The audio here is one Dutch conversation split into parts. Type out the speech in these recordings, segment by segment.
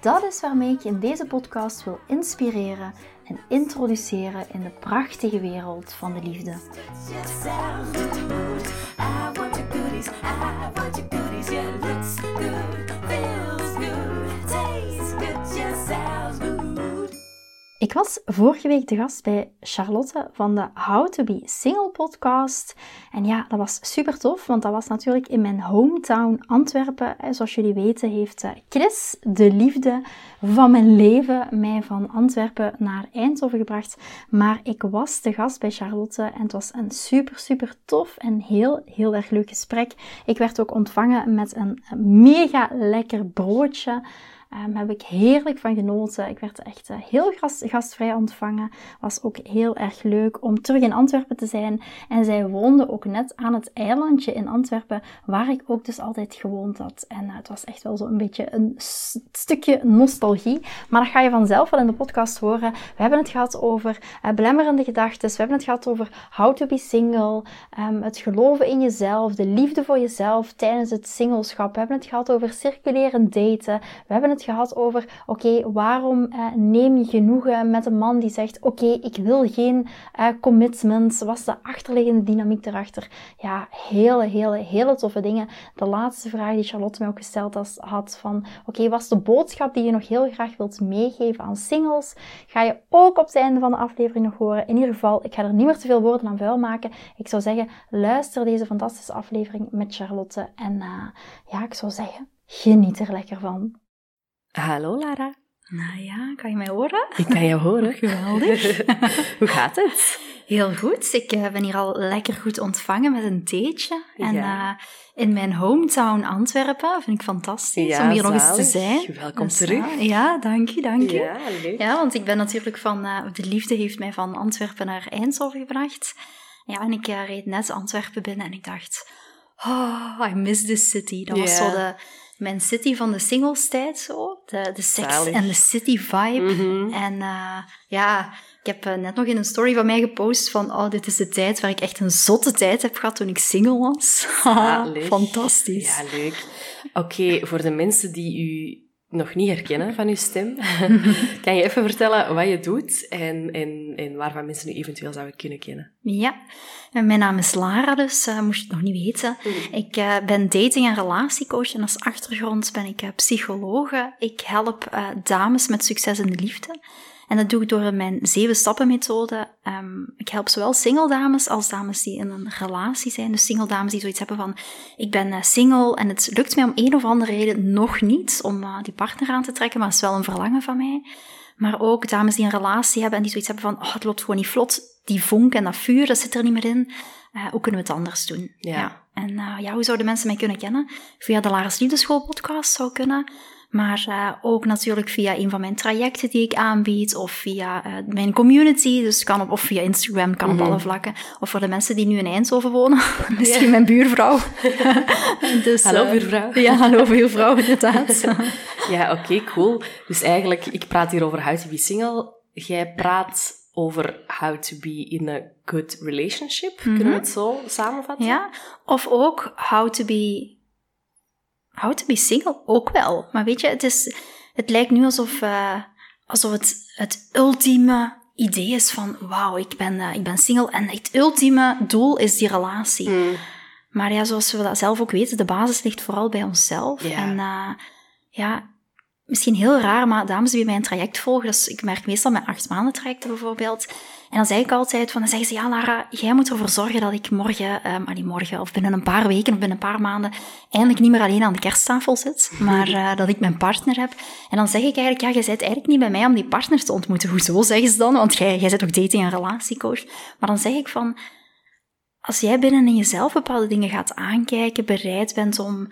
Dat is waarmee ik je in deze podcast wil inspireren en introduceren in de prachtige wereld van de liefde. Ik was vorige week de gast bij Charlotte van de How to be Single podcast. En ja, dat was super tof, want dat was natuurlijk in mijn hometown Antwerpen. En zoals jullie weten heeft Chris, de liefde van mijn leven, mij van Antwerpen naar Eindhoven gebracht. Maar ik was de gast bij Charlotte en het was een super tof en heel erg leuk gesprek. Ik werd ook ontvangen met een mega lekker broodje. Daar heb ik heerlijk van genoten. Ik werd echt heel gastvrij ontvangen. Was ook heel erg leuk om terug in Antwerpen te zijn. En zij woonde ook net aan het eilandje in Antwerpen, waar ik ook dus altijd gewoond had. En het was echt wel zo'n beetje een stukje nostalgie. Maar dat ga je vanzelf wel in de podcast horen. We hebben het gehad over belemmerende gedachten. We hebben het gehad over how to be single. Het geloven in jezelf. De liefde voor jezelf tijdens het singleschap. We hebben het gehad over circulerend daten. We hebben het gehad over, waarom neem je genoegen met een man die zegt, ik wil geen commitment. Was de achterliggende dynamiek erachter? Ja, hele toffe dingen. De laatste vraag die Charlotte mij ook gesteld had van, was de boodschap die je nog heel graag wilt meegeven aan singles? Ga je ook op het einde van de aflevering nog horen. In ieder geval, ik ga er niet meer te veel woorden aan vuil maken. Ik zou zeggen, luister deze fantastische aflevering met Charlotte. En ik zou zeggen, geniet er lekker van. Hallo Lara. Nou ja, kan je mij horen? Ik kan je horen. Geweldig. Hoe gaat het? Heel goed. Ik ben hier al lekker goed ontvangen met een theetje. En in mijn hometown Antwerpen vind ik fantastisch om hier nog eens te zijn. Welkom terug. Ja, dank je. Ja, leuk. Ja, want ik ben natuurlijk van... de liefde heeft mij van Antwerpen naar Eindhoven gebracht. Ja, en ik reed net Antwerpen binnen en ik dacht... Oh, I miss this city. Dat was zo de... Mijn city van de singles tijd, zo. De seks en de city vibe. Mm-hmm. En ik heb net nog in een story van mij gepost van... Oh, dit is de tijd waar ik echt een zotte tijd heb gehad toen ik single was. Fantastisch. Ja, leuk. Oké, voor de mensen die u nog niet herkennen van uw stem, kan je even vertellen wat je doet en waarvan mensen u eventueel zouden kunnen kennen? Ja, mijn naam is Lara, dus moest je het nog niet weten. Ik ben dating- en relatiecoach en als achtergrond ben ik psychologe. Ik help dames met succes in de liefde. En dat doe ik door mijn 7-stappen-methode. Ik help zowel single dames als dames die in een relatie zijn. Dus single dames die zoiets hebben van... Ik ben single en het lukt mij om een of andere reden nog niet om die partner aan te trekken. Maar het is wel een verlangen van mij. Maar ook dames die een relatie hebben en die zoiets hebben van... Oh, het loopt gewoon niet vlot. Die vonk en dat vuur, dat zit er niet meer in. Hoe kunnen we het anders doen? Ja. En hoe zouden mensen mij kunnen kennen? Via de Lara's Liefdeschool podcast zou kunnen... Maar ook natuurlijk via een van mijn trajecten die ik aanbied, of via mijn community, dus of via Instagram, kan op alle vlakken. Of voor de mensen die nu in Eindhoven wonen, misschien mijn buurvrouw. Dus, hallo buurvrouw. Ja, hallo buurvrouw, inderdaad. Ja, cool. Dus eigenlijk, ik praat hier over how to be single. Jij praat over how to be in a good relationship. Mm-hmm. Kunnen we het zo samenvatten? Ja, of ook how to be single ook wel. Maar weet je, het lijkt nu alsof het ultieme idee is van... Wauw, ik ben single en het ultieme doel is die relatie. Mm. Maar ja, zoals we dat zelf ook weten, de basis ligt vooral bij onszelf. Yeah. En misschien heel raar, maar dames die bij mij een traject volgen... Dus ik merk meestal mijn 8 maanden trajecten bijvoorbeeld... En dan zeg ik altijd van, dan zeggen ze, ja Lara, jij moet ervoor zorgen dat ik morgen, of binnen een paar weken of binnen een paar maanden, eindelijk niet meer alleen aan de kersttafel zit, maar dat ik mijn partner heb. En dan zeg ik eigenlijk, ja, jij bent eigenlijk niet bij mij om die partner te ontmoeten. Hoezo, zeggen ze dan? Want jij bent ook dating- en relatiecoach. Maar dan zeg ik van, als jij binnen in jezelf bepaalde dingen gaat aankijken, bereid bent om...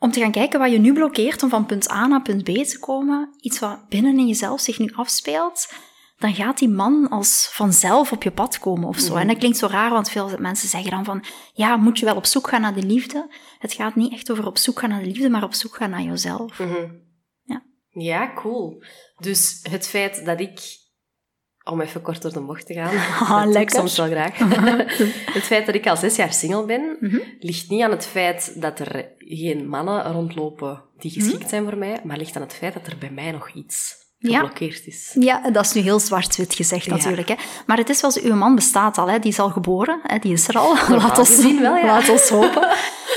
Om te gaan kijken wat je nu blokkeert om van punt A naar punt B te komen, iets wat binnen in jezelf zich nu afspeelt, dan gaat die man als vanzelf op je pad komen of zo. En dat klinkt zo raar, want veel mensen zeggen dan van, ja, moet je wel op zoek gaan naar de liefde? Het gaat niet echt over op zoek gaan naar de liefde, maar op zoek gaan naar jezelf. Mm-hmm. Ja, cool. Dus het feit dat ik, om even kort door de bocht te gaan, dat doe ik soms wel graag, het feit dat ik al 6 jaar single ben, ligt niet aan het feit dat er geen mannen rondlopen die geschikt zijn voor mij, maar ligt aan het feit dat er bij mij nog iets geblokkeerd is. Ja, dat is nu heel zwart-wit gezegd natuurlijk. Hè. Maar het is wel zo, uw man bestaat al, hè. Die is al geboren, hè. Die is er al. Laat ons hopen.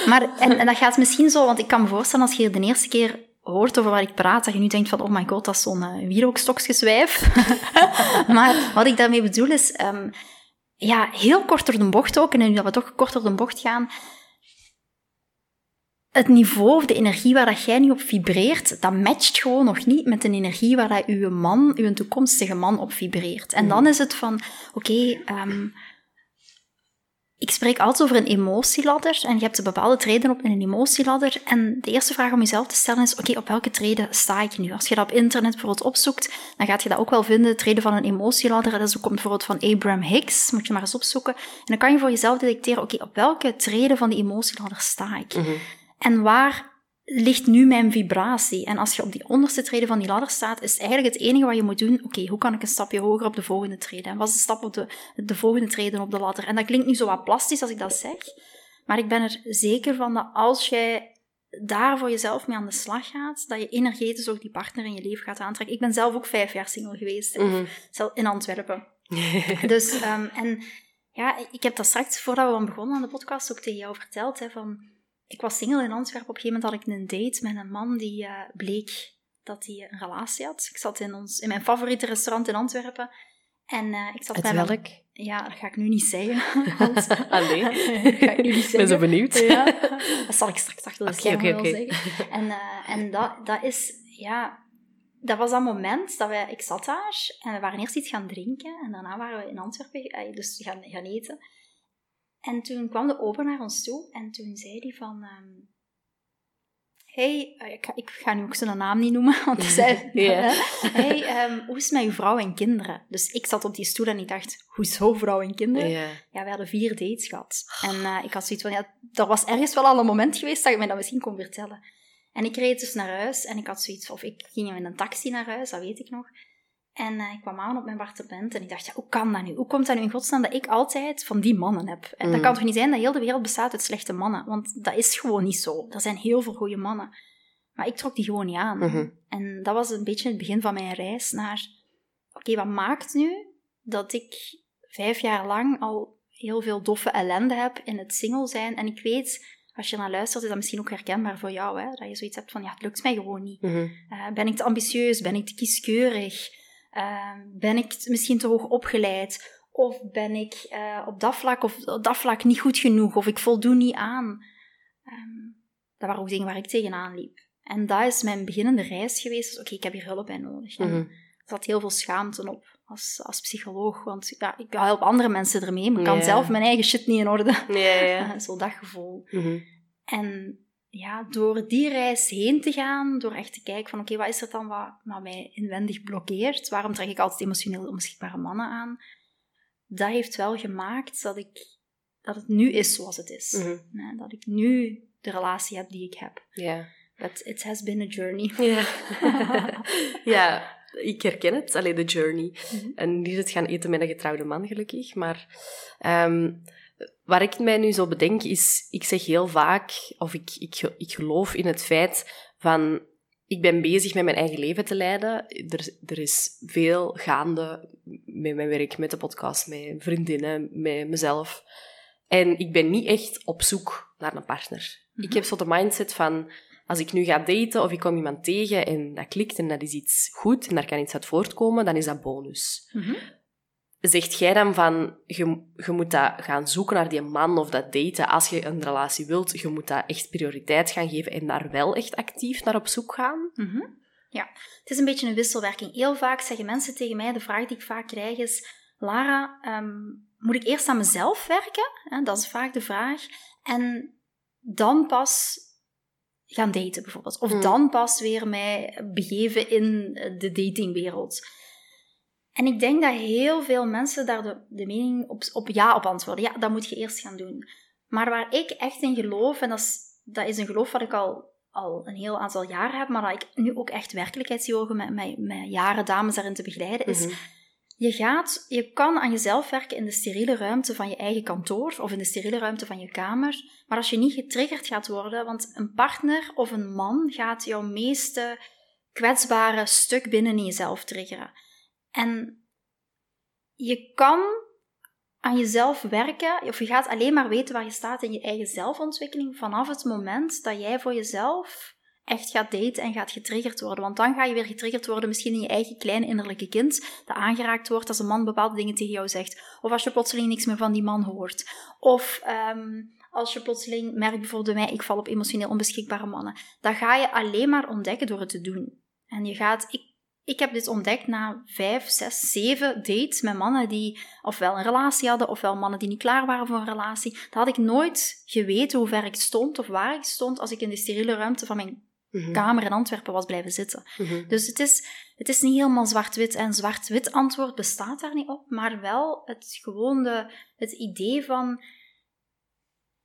Maar, en dat gaat misschien zo, want ik kan me voorstellen als je hier de eerste keer hoort over waar ik praat, dat je nu denkt van, oh my god, dat is zo'n wierookstokjeswijf. Maar wat ik daarmee bedoel is, heel kort door de bocht ook, en nu dat we toch kort door de bocht gaan, het niveau of de energie waar dat jij nu op vibreert, dat matcht gewoon nog niet met de energie waar dat uw man, uw toekomstige man op vibreert. En dan is het van, ik spreek altijd over een emotieladder en je hebt een bepaalde treden op in een emotieladder. En de eerste vraag om jezelf te stellen is, oké, op welke treden sta ik nu? Als je dat op internet bijvoorbeeld opzoekt, dan gaat je dat ook wel vinden, treden van een emotieladder. Dat komt bijvoorbeeld van Abraham Hicks, moet je maar eens opzoeken. En dan kan je voor jezelf detecteren, oké, op welke treden van die emotieladder sta ik? Mm-hmm. En waar ligt nu mijn vibratie? En als je op die onderste treden van die ladder staat, is eigenlijk het enige wat je moet doen, oké, hoe kan ik een stapje hoger op de volgende treden? En wat is de stap op de volgende treden op de ladder? En dat klinkt nu zo wat plastisch als ik dat zeg, maar ik ben er zeker van dat als jij daar voor jezelf mee aan de slag gaat, dat je energetisch ook die partner in je leven gaat aantrekken. Ik ben zelf ook 5 jaar single geweest, zelf in Antwerpen. Dus, ik heb dat straks, voordat we begonnen aan de podcast, ook tegen jou verteld, hè, van... Ik was single in Antwerpen. Op een gegeven moment had ik een date met een man die bleek dat hij een relatie had. Ik zat in mijn favoriete restaurant in Antwerpen. En ik zat bij welk? Ja, dat ga ik nu niet zeggen. Allee? Dat ga ik nu niet zeggen. Ben zo benieuwd. Ja, dat zal ik straks achter de schermen wel zeggen. En dat is... Ja, dat was dat moment dat ik zat daar en we waren eerst iets gaan drinken. En daarna waren we in Antwerpen dus gaan eten. En toen kwam de ober naar ons toe en toen zei hij van... ik ga nu ook zijn naam niet noemen, want hij zei... hoe is het met uw vrouw en kinderen? Dus ik zat op die stoel en ik dacht, hoezo vrouw en kinderen? Yeah. Ja, we hadden 4 dates gehad. En ik had zoiets van, ja, er was ergens wel al een moment geweest dat ik mij dat misschien kon vertellen. En ik reed dus naar huis en ik had zoiets of ik ging in een taxi naar huis, dat weet ik nog. En ik kwam aan op mijn appartement en ik dacht, ja, hoe kan dat nu? Hoe komt dat nu in godsnaam dat ik altijd van die mannen heb? En dat kan toch niet zijn dat heel de wereld bestaat uit slechte mannen? Want dat is gewoon niet zo. Er zijn heel veel goede mannen. Maar ik trok die gewoon niet aan. Mm-hmm. En dat was een beetje het begin van mijn reis naar... Oké, wat maakt nu dat ik 5 jaar lang al heel veel doffe ellende heb in het single zijn? En ik weet... Als je naar luistert, is dat misschien ook herkenbaar voor jou, hè? Dat je zoiets hebt van, ja, het lukt mij gewoon niet. Mm-hmm. Ben ik te ambitieus? Ben ik te kieskeurig? Ben ik misschien te hoog opgeleid? Of ben ik op dat vlak niet goed genoeg? Of ik voldoen niet aan? Dat waren ook dingen waar ik tegenaan liep. En dat is mijn beginnende reis geweest. Dus, oké, ik heb hier hulp bij nodig. Mm-hmm. Er zat heel veel schaamte op als psycholoog. Want ja, ik help andere mensen ermee, maar ik kan zelf mijn eigen shit niet in orde. Zo'n dat gevoel. Mm-hmm. En... Ja, door die reis heen te gaan, door echt te kijken van oké, wat is er dan wat mij inwendig blokkeert? Waarom trek ik altijd emotioneel onbeschikbare mannen aan? Dat heeft wel gemaakt dat het nu is zoals het is. Mm-hmm. Nee, dat ik nu de relatie heb die ik heb. Yeah. But it has been a journey. Ja, ik herken het. Allee, de journey. Mm-hmm. En niet het gaan eten met een getrouwde man, gelukkig. Maar... waar ik mij nu zo bedenk, is... Ik zeg heel vaak, of ik geloof in het feit van... Ik ben bezig met mijn eigen leven te leiden. Er is veel gaande met mijn werk, met de podcast, met vriendinnen, met mezelf. En ik ben niet echt op zoek naar een partner. Mm-hmm. Ik heb zo de mindset van... Als ik nu ga daten of ik kom iemand tegen en dat klikt en dat is iets goed en daar kan iets uit voortkomen, dan is dat bonus. Mm-hmm. Zegt jij dan van, je moet dat gaan zoeken naar die man of dat daten. Als je een relatie wilt, je moet dat echt prioriteit gaan geven en daar wel echt actief naar op zoek gaan? Mm-hmm. Ja, het is een beetje een wisselwerking. Heel vaak zeggen mensen tegen mij, de vraag die ik vaak krijg is... Lara, moet ik eerst aan mezelf werken? Dat is vaak de vraag. En dan pas... gaan daten bijvoorbeeld. Of dan pas weer mij begeven in de datingwereld. En ik denk dat heel veel mensen daar de mening op antwoorden. Ja, dat moet je eerst gaan doen. Maar waar ik echt in geloof, en dat is een geloof wat ik al een heel aantal jaren heb, maar dat ik nu ook echt werkelijkheid zie ogen met jaren dames daarin te begeleiden, is... Je kan aan jezelf werken in de steriele ruimte van je eigen kantoor of in de steriele ruimte van je kamer. Maar als je niet getriggerd gaat worden, want een partner of een man gaat jouw meeste kwetsbare stuk binnen in jezelf triggeren. En je kan aan jezelf werken, of je gaat alleen maar weten waar je staat in je eigen zelfontwikkeling vanaf het moment dat jij voor jezelf echt gaat daten en gaat getriggerd worden. Want dan ga je weer getriggerd worden misschien in je eigen kleine innerlijke kind, dat aangeraakt wordt als een man bepaalde dingen tegen jou zegt. Of als je plotseling niks meer van die man hoort. Of als je plotseling merkt bijvoorbeeld bij mij, ik val op emotioneel onbeschikbare mannen. Dat ga je alleen maar ontdekken door het te doen. En je gaat... Ik heb dit ontdekt na 5, 6, 7 dates met mannen die ofwel een relatie hadden, ofwel mannen die niet klaar waren voor een relatie. Dat had ik nooit geweten hoe ver ik stond of waar ik stond als ik in de steriele ruimte van mijn kamer in Antwerpen was blijven zitten. Dus het is niet helemaal zwart-wit. En zwart-wit antwoord bestaat daar niet op, maar wel het idee van...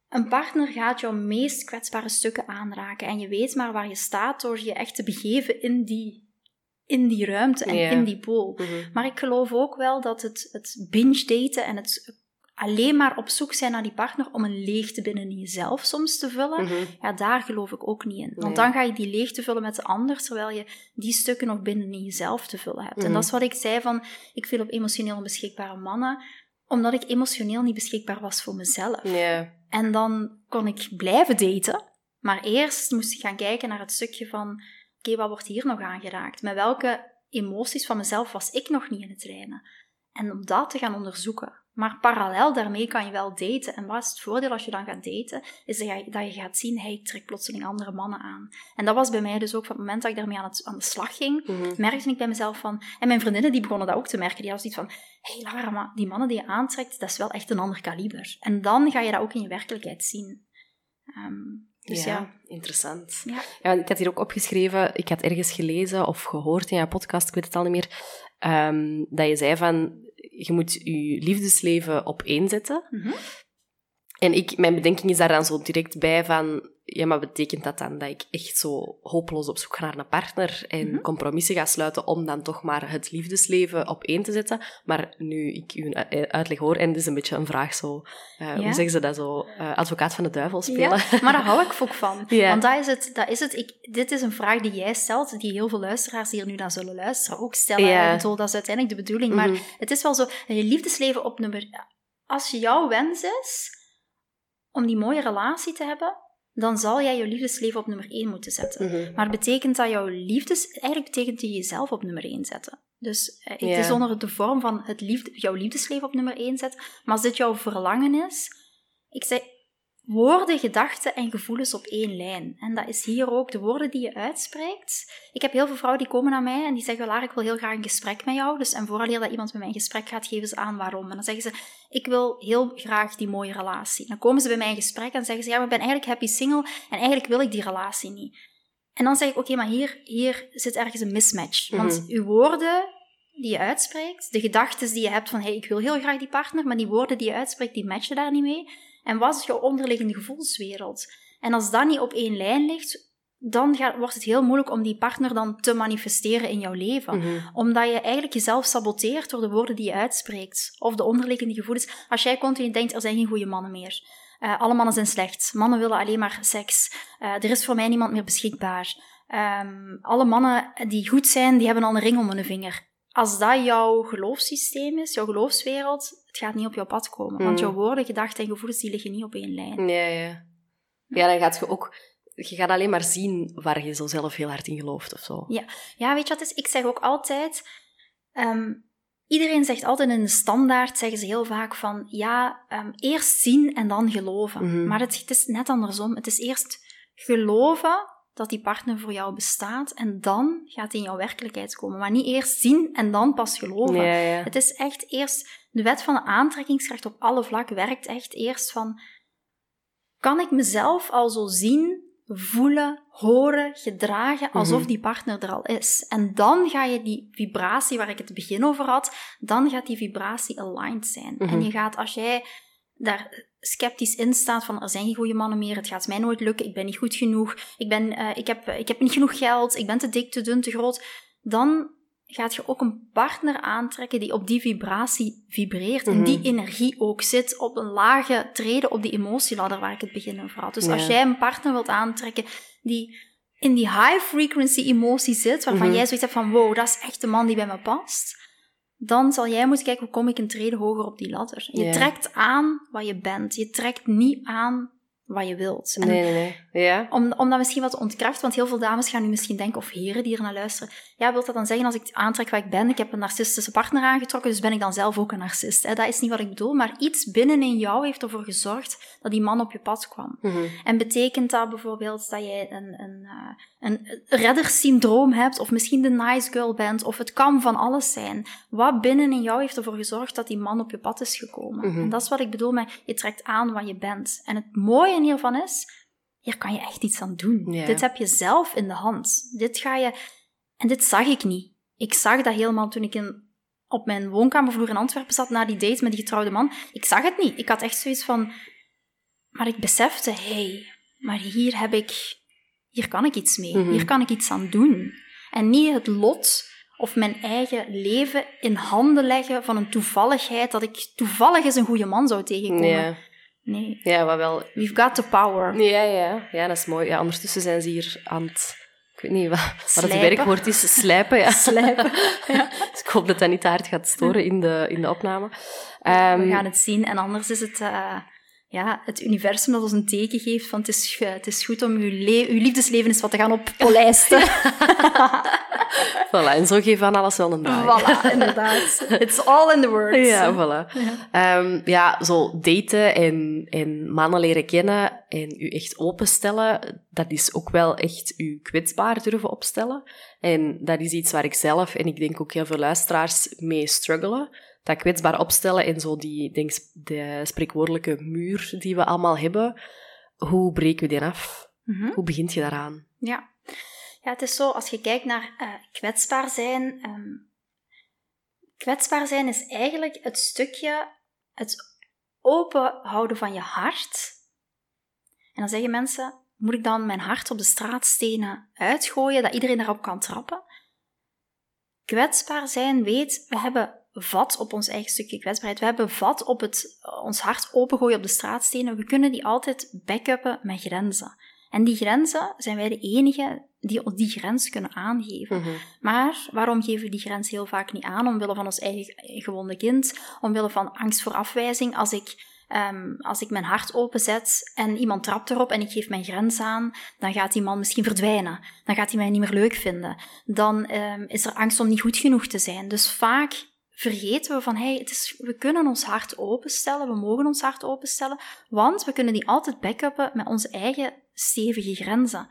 Een partner gaat jouw meest kwetsbare stukken aanraken. En je weet maar waar je staat door je echt te begeven in die ruimte en in die pool. Maar ik geloof ook wel dat het binge daten en het alleen maar op zoek zijn naar die partner om een leegte binnen jezelf soms te vullen, ja, daar geloof ik ook niet in. Want dan ga je die leegte vullen met de ander, terwijl je die stukken nog binnen jezelf te vullen hebt. En dat is wat ik zei van, ik viel op emotioneel onbeschikbare mannen, omdat ik emotioneel niet beschikbaar was voor mezelf. En dan kon ik blijven daten, maar eerst moest ik gaan kijken naar het stukje van, oké, wat wordt hier nog aangeraakt? Met welke emoties van mezelf was ik nog niet in het reinen? En om dat te gaan onderzoeken. Maar parallel daarmee kan je wel daten. En wat is het voordeel als je dan gaat daten? Is dat je gaat zien, hey, ik trek plotseling andere mannen aan. En dat was bij mij dus ook, van het moment dat ik daarmee aan de slag ging, merkte ik bij mezelf van... En mijn vriendinnen die begonnen dat ook te merken. Die hadden zoiets van, hey Lara, maar die mannen die je aantrekt, dat is wel echt een ander kaliber. En dan ga je dat ook in je werkelijkheid zien. Interessant. Ja, ik had hier ook opgeschreven, ik had ergens gelezen of gehoord in jouw podcast, ik weet het al niet meer, dat je zei van, je moet je liefdesleven op één zetten. En mijn bedenking is daar dan zo direct bij van, ja, maar betekent dat dan dat ik echt zo hopeloos op zoek ga naar een partner en compromissen ga sluiten om dan toch maar het liefdesleven op één te zetten? Maar nu ik uw uitleg hoor, en het is een beetje een vraag zo, hoe zeggen ze dat zo, advocaat van de duivel spelen? Ja, maar daar hou ik ook van. Want dat is het. Dit is een vraag die jij stelt, die heel veel luisteraars hier nu naar zullen luisteren ook stellen. Ik bedoel, dat is uiteindelijk de bedoeling. Maar het is wel zo, je liefdesleven op nummer... Als jouw wens is om die mooie relatie te hebben, dan zal jij je liefdesleven op nummer 1 moeten zetten. Maar betekent dat jouw liefdes... Eigenlijk betekent dat je jezelf op nummer 1 zetten. Dus het is onder de vorm van jouw liefdesleven op nummer 1 zetten. Maar als dit jouw verlangen is... Ik zeg, woorden, gedachten en gevoelens op één lijn. En dat is hier ook de woorden die je uitspreekt. Ik heb heel veel vrouwen die komen naar mij en die zeggen, Lara, ik wil heel graag een gesprek met jou. Dus, en vooraleer dat iemand met mij een gesprek gaat, geven ze aan waarom. En dan zeggen ze, ik wil heel graag die mooie relatie. Dan komen ze bij mij in gesprek en zeggen ze, ja, maar ik ben eigenlijk happy single en eigenlijk wil ik die relatie niet. En dan zeg ik, oké, maar hier zit ergens een mismatch. Want uw woorden die je uitspreekt, de gedachten die je hebt van, hey, ik wil heel graag die partner, maar die woorden die je uitspreekt, die matchen daar niet mee. En wat is jouw onderliggende gevoelswereld? En als dat niet op één lijn ligt, dan wordt het heel moeilijk om die partner dan te manifesteren in jouw leven. Omdat je eigenlijk jezelf saboteert door de woorden die je uitspreekt. Of de onderliggende gevoelens. Als jij continu denkt, er zijn geen goede mannen meer. Alle mannen zijn slecht. Mannen willen alleen maar seks. Er is voor mij niemand meer beschikbaar. Alle mannen die goed zijn, die hebben al een ring om hun vinger. Als dat jouw geloofssysteem is, jouw geloofswereld, het gaat niet op jouw pad komen. Want jouw woorden, gedachten en gevoelens, die liggen niet op één lijn. Ja, dan gaat je ook... Je gaat alleen maar zien waar je zo zelf heel hard in gelooft of zo. Ja, weet je wat het is? Ik zeg ook altijd... iedereen zegt altijd in de standaard, zeggen ze heel vaak van... Ja, eerst zien en dan geloven. Maar het is net andersom. Het is eerst geloven... dat die partner voor jou bestaat en dan gaat hij in jouw werkelijkheid komen. Maar niet eerst zien en dan pas geloven. Het is echt eerst... De wet van de aantrekkingskracht op alle vlakken werkt echt eerst van... Kan ik mezelf al zo zien voelen, horen, gedragen, alsof die partner er al is. En dan ga je die vibratie, waar ik het begin over had, dan gaat die vibratie aligned zijn. En je gaat, als jij daar sceptisch in staat van, er zijn geen goede mannen meer, het gaat mij nooit lukken, ik ben niet goed genoeg, ik heb niet genoeg geld, ik ben te dik, te dun, te groot, dan gaat je ook een partner aantrekken die op die vibratie vibreert en die energie ook zit op een lage treden op die emotieladder waar ik het begin over had. Dus als jij een partner wilt aantrekken die in die high-frequency emotie zit, waarvan jij zoiets hebt van, wow, dat is echt de man die bij me past, dan zal jij moeten kijken, hoe kom ik een trede hoger op die ladder? Je trekt aan wat je bent. Je trekt niet aan wat je wilt. En nee. Ja. Om dat misschien wat te ontkrachten, want heel veel dames gaan nu misschien denken, of heren die ernaar luisteren, ja, wilt dat dan zeggen, als ik aantrek wat ik ben, ik heb een narcistische partner aangetrokken, dus ben ik dan zelf ook een narcist? Dat is niet wat ik bedoel, maar iets binnenin jou heeft ervoor gezorgd dat die man op je pad kwam. En betekent dat bijvoorbeeld dat jij een reddersyndroom hebt, of misschien de nice girl bent, of het kan van alles zijn. Wat binnenin jou heeft ervoor gezorgd dat die man op je pad is gekomen? En dat is wat ik bedoel met, je trekt aan wat je bent. En het mooie en hiervan is, hier kan je echt iets aan doen. Ja. Dit heb je zelf in de hand. Dit ga je... En dit zag ik niet. Ik zag dat helemaal toen ik op mijn woonkamervloer in Antwerpen zat, na die date met die getrouwde man. Ik zag het niet. Ik had echt zoiets van... Maar ik besefte, maar hier kan ik iets mee. Hier kan ik iets aan doen. En niet het lot of mijn eigen leven in handen leggen van een toevalligheid, dat ik toevallig eens een goede man zou tegenkomen. Ja. Nee. Ja, wat wel... We've got the power. Ja, dat is mooi. Ja, ondertussen zijn ze hier aan het... Ik weet niet wat het werkwoord is. Slijpen, ja. Dus ik hoop dat dat niet te hard gaat storen in de opname. We gaan het zien. En anders is het... het universum dat ons een teken geeft van het is goed om uw liefdesleven eens wat te gaan oppolijsten. Voilà, en zo geef aan alles wel een draai. Voilà, inderdaad. It's all in the words. Ja, voilà. Ja, zo daten en mannen leren kennen en u echt openstellen, dat is ook wel echt u kwetsbaar durven opstellen. En dat is iets waar ik zelf, en ik denk ook heel veel luisteraars, mee struggelen. Dat kwetsbaar opstellen en zo de spreekwoordelijke muur die we allemaal hebben. Hoe breken we die af? Hoe begint je daaraan? Ja, het is zo, als je kijkt naar kwetsbaar zijn... kwetsbaar zijn is eigenlijk het stukje, het open houden van je hart. En dan zeggen mensen, moet ik dan mijn hart op de straatstenen uitgooien, dat iedereen daarop kan trappen? Kwetsbaar zijn weet, we hebben... vat op ons eigen stukje kwetsbaarheid. We hebben vat op ons hart opengooien op de straatstenen. We kunnen die altijd backuppen met grenzen. En die grenzen zijn wij de enigen die ons die grens kunnen aangeven. Maar waarom geven we die grens heel vaak niet aan? Omwille van ons eigen gewonde kind, omwille van angst voor afwijzing. Als ik mijn hart openzet en iemand trapt erop en ik geef mijn grens aan, dan gaat die man misschien verdwijnen. Dan gaat hij mij niet meer leuk vinden. Dan is er angst om niet goed genoeg te zijn. Dus vaak... vergeten we van, we kunnen ons hart openstellen, we mogen ons hart openstellen, want we kunnen die altijd backuppen met onze eigen stevige grenzen.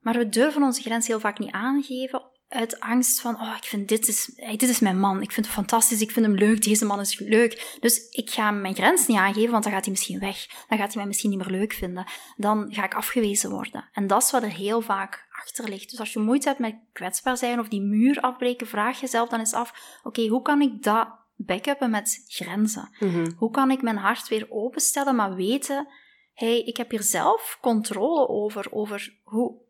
Maar we durven onze grens heel vaak niet aangeven uit angst van, ik vind dit is mijn man, ik vind hem fantastisch, ik vind hem leuk, deze man is leuk. Dus ik ga mijn grens niet aangeven, want dan gaat hij misschien weg. Dan gaat hij mij misschien niet meer leuk vinden. Dan ga ik afgewezen worden. En dat is wat er heel vaak achter ligt. Dus als je moeite hebt met kwetsbaar zijn of die muur afbreken, vraag jezelf dan eens af, hoe kan ik dat backuppen met grenzen? Hoe kan ik mijn hart weer openstellen, maar weten, ik heb hier zelf controle over hoe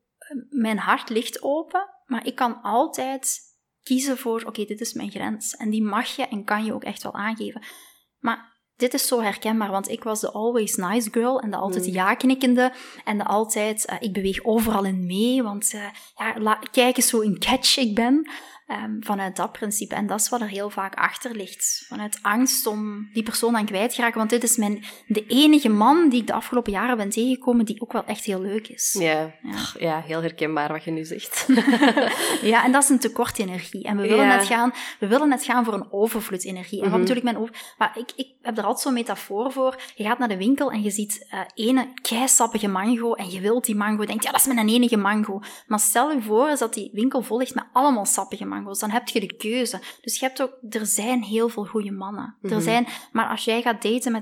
mijn hart ligt open, maar ik kan altijd kiezen voor, dit is mijn grens. En die mag je en kan je ook echt wel aangeven. Maar dit is zo herkenbaar, want ik was de always nice girl en de altijd ja-knikkende en de altijd, ik beweeg overal in mee, want kijk eens hoe een catch ik ben. Vanuit dat principe. En dat is wat er heel vaak achter ligt. Vanuit angst om die persoon aan kwijt te raken, want dit is de enige man die ik de afgelopen jaren ben tegengekomen die ook wel echt heel leuk is. Ja, heel herkenbaar wat je nu zegt. Ja, en dat is een tekort energie. En we willen net gaan voor een overvloedsenergie. En wat bedoel ik met over... Maar ik heb er altijd zo'n metafoor voor. Je gaat naar de winkel en je ziet ene keisappige mango en je wilt die mango. Je denkt, ja, dat is mijn enige mango. Maar stel je voor dat die winkel vol ligt met allemaal sappige mango's. Dan heb je de keuze. Dus je hebt ook, er zijn heel veel goede mannen. Mm-hmm. Maar als jij gaat daten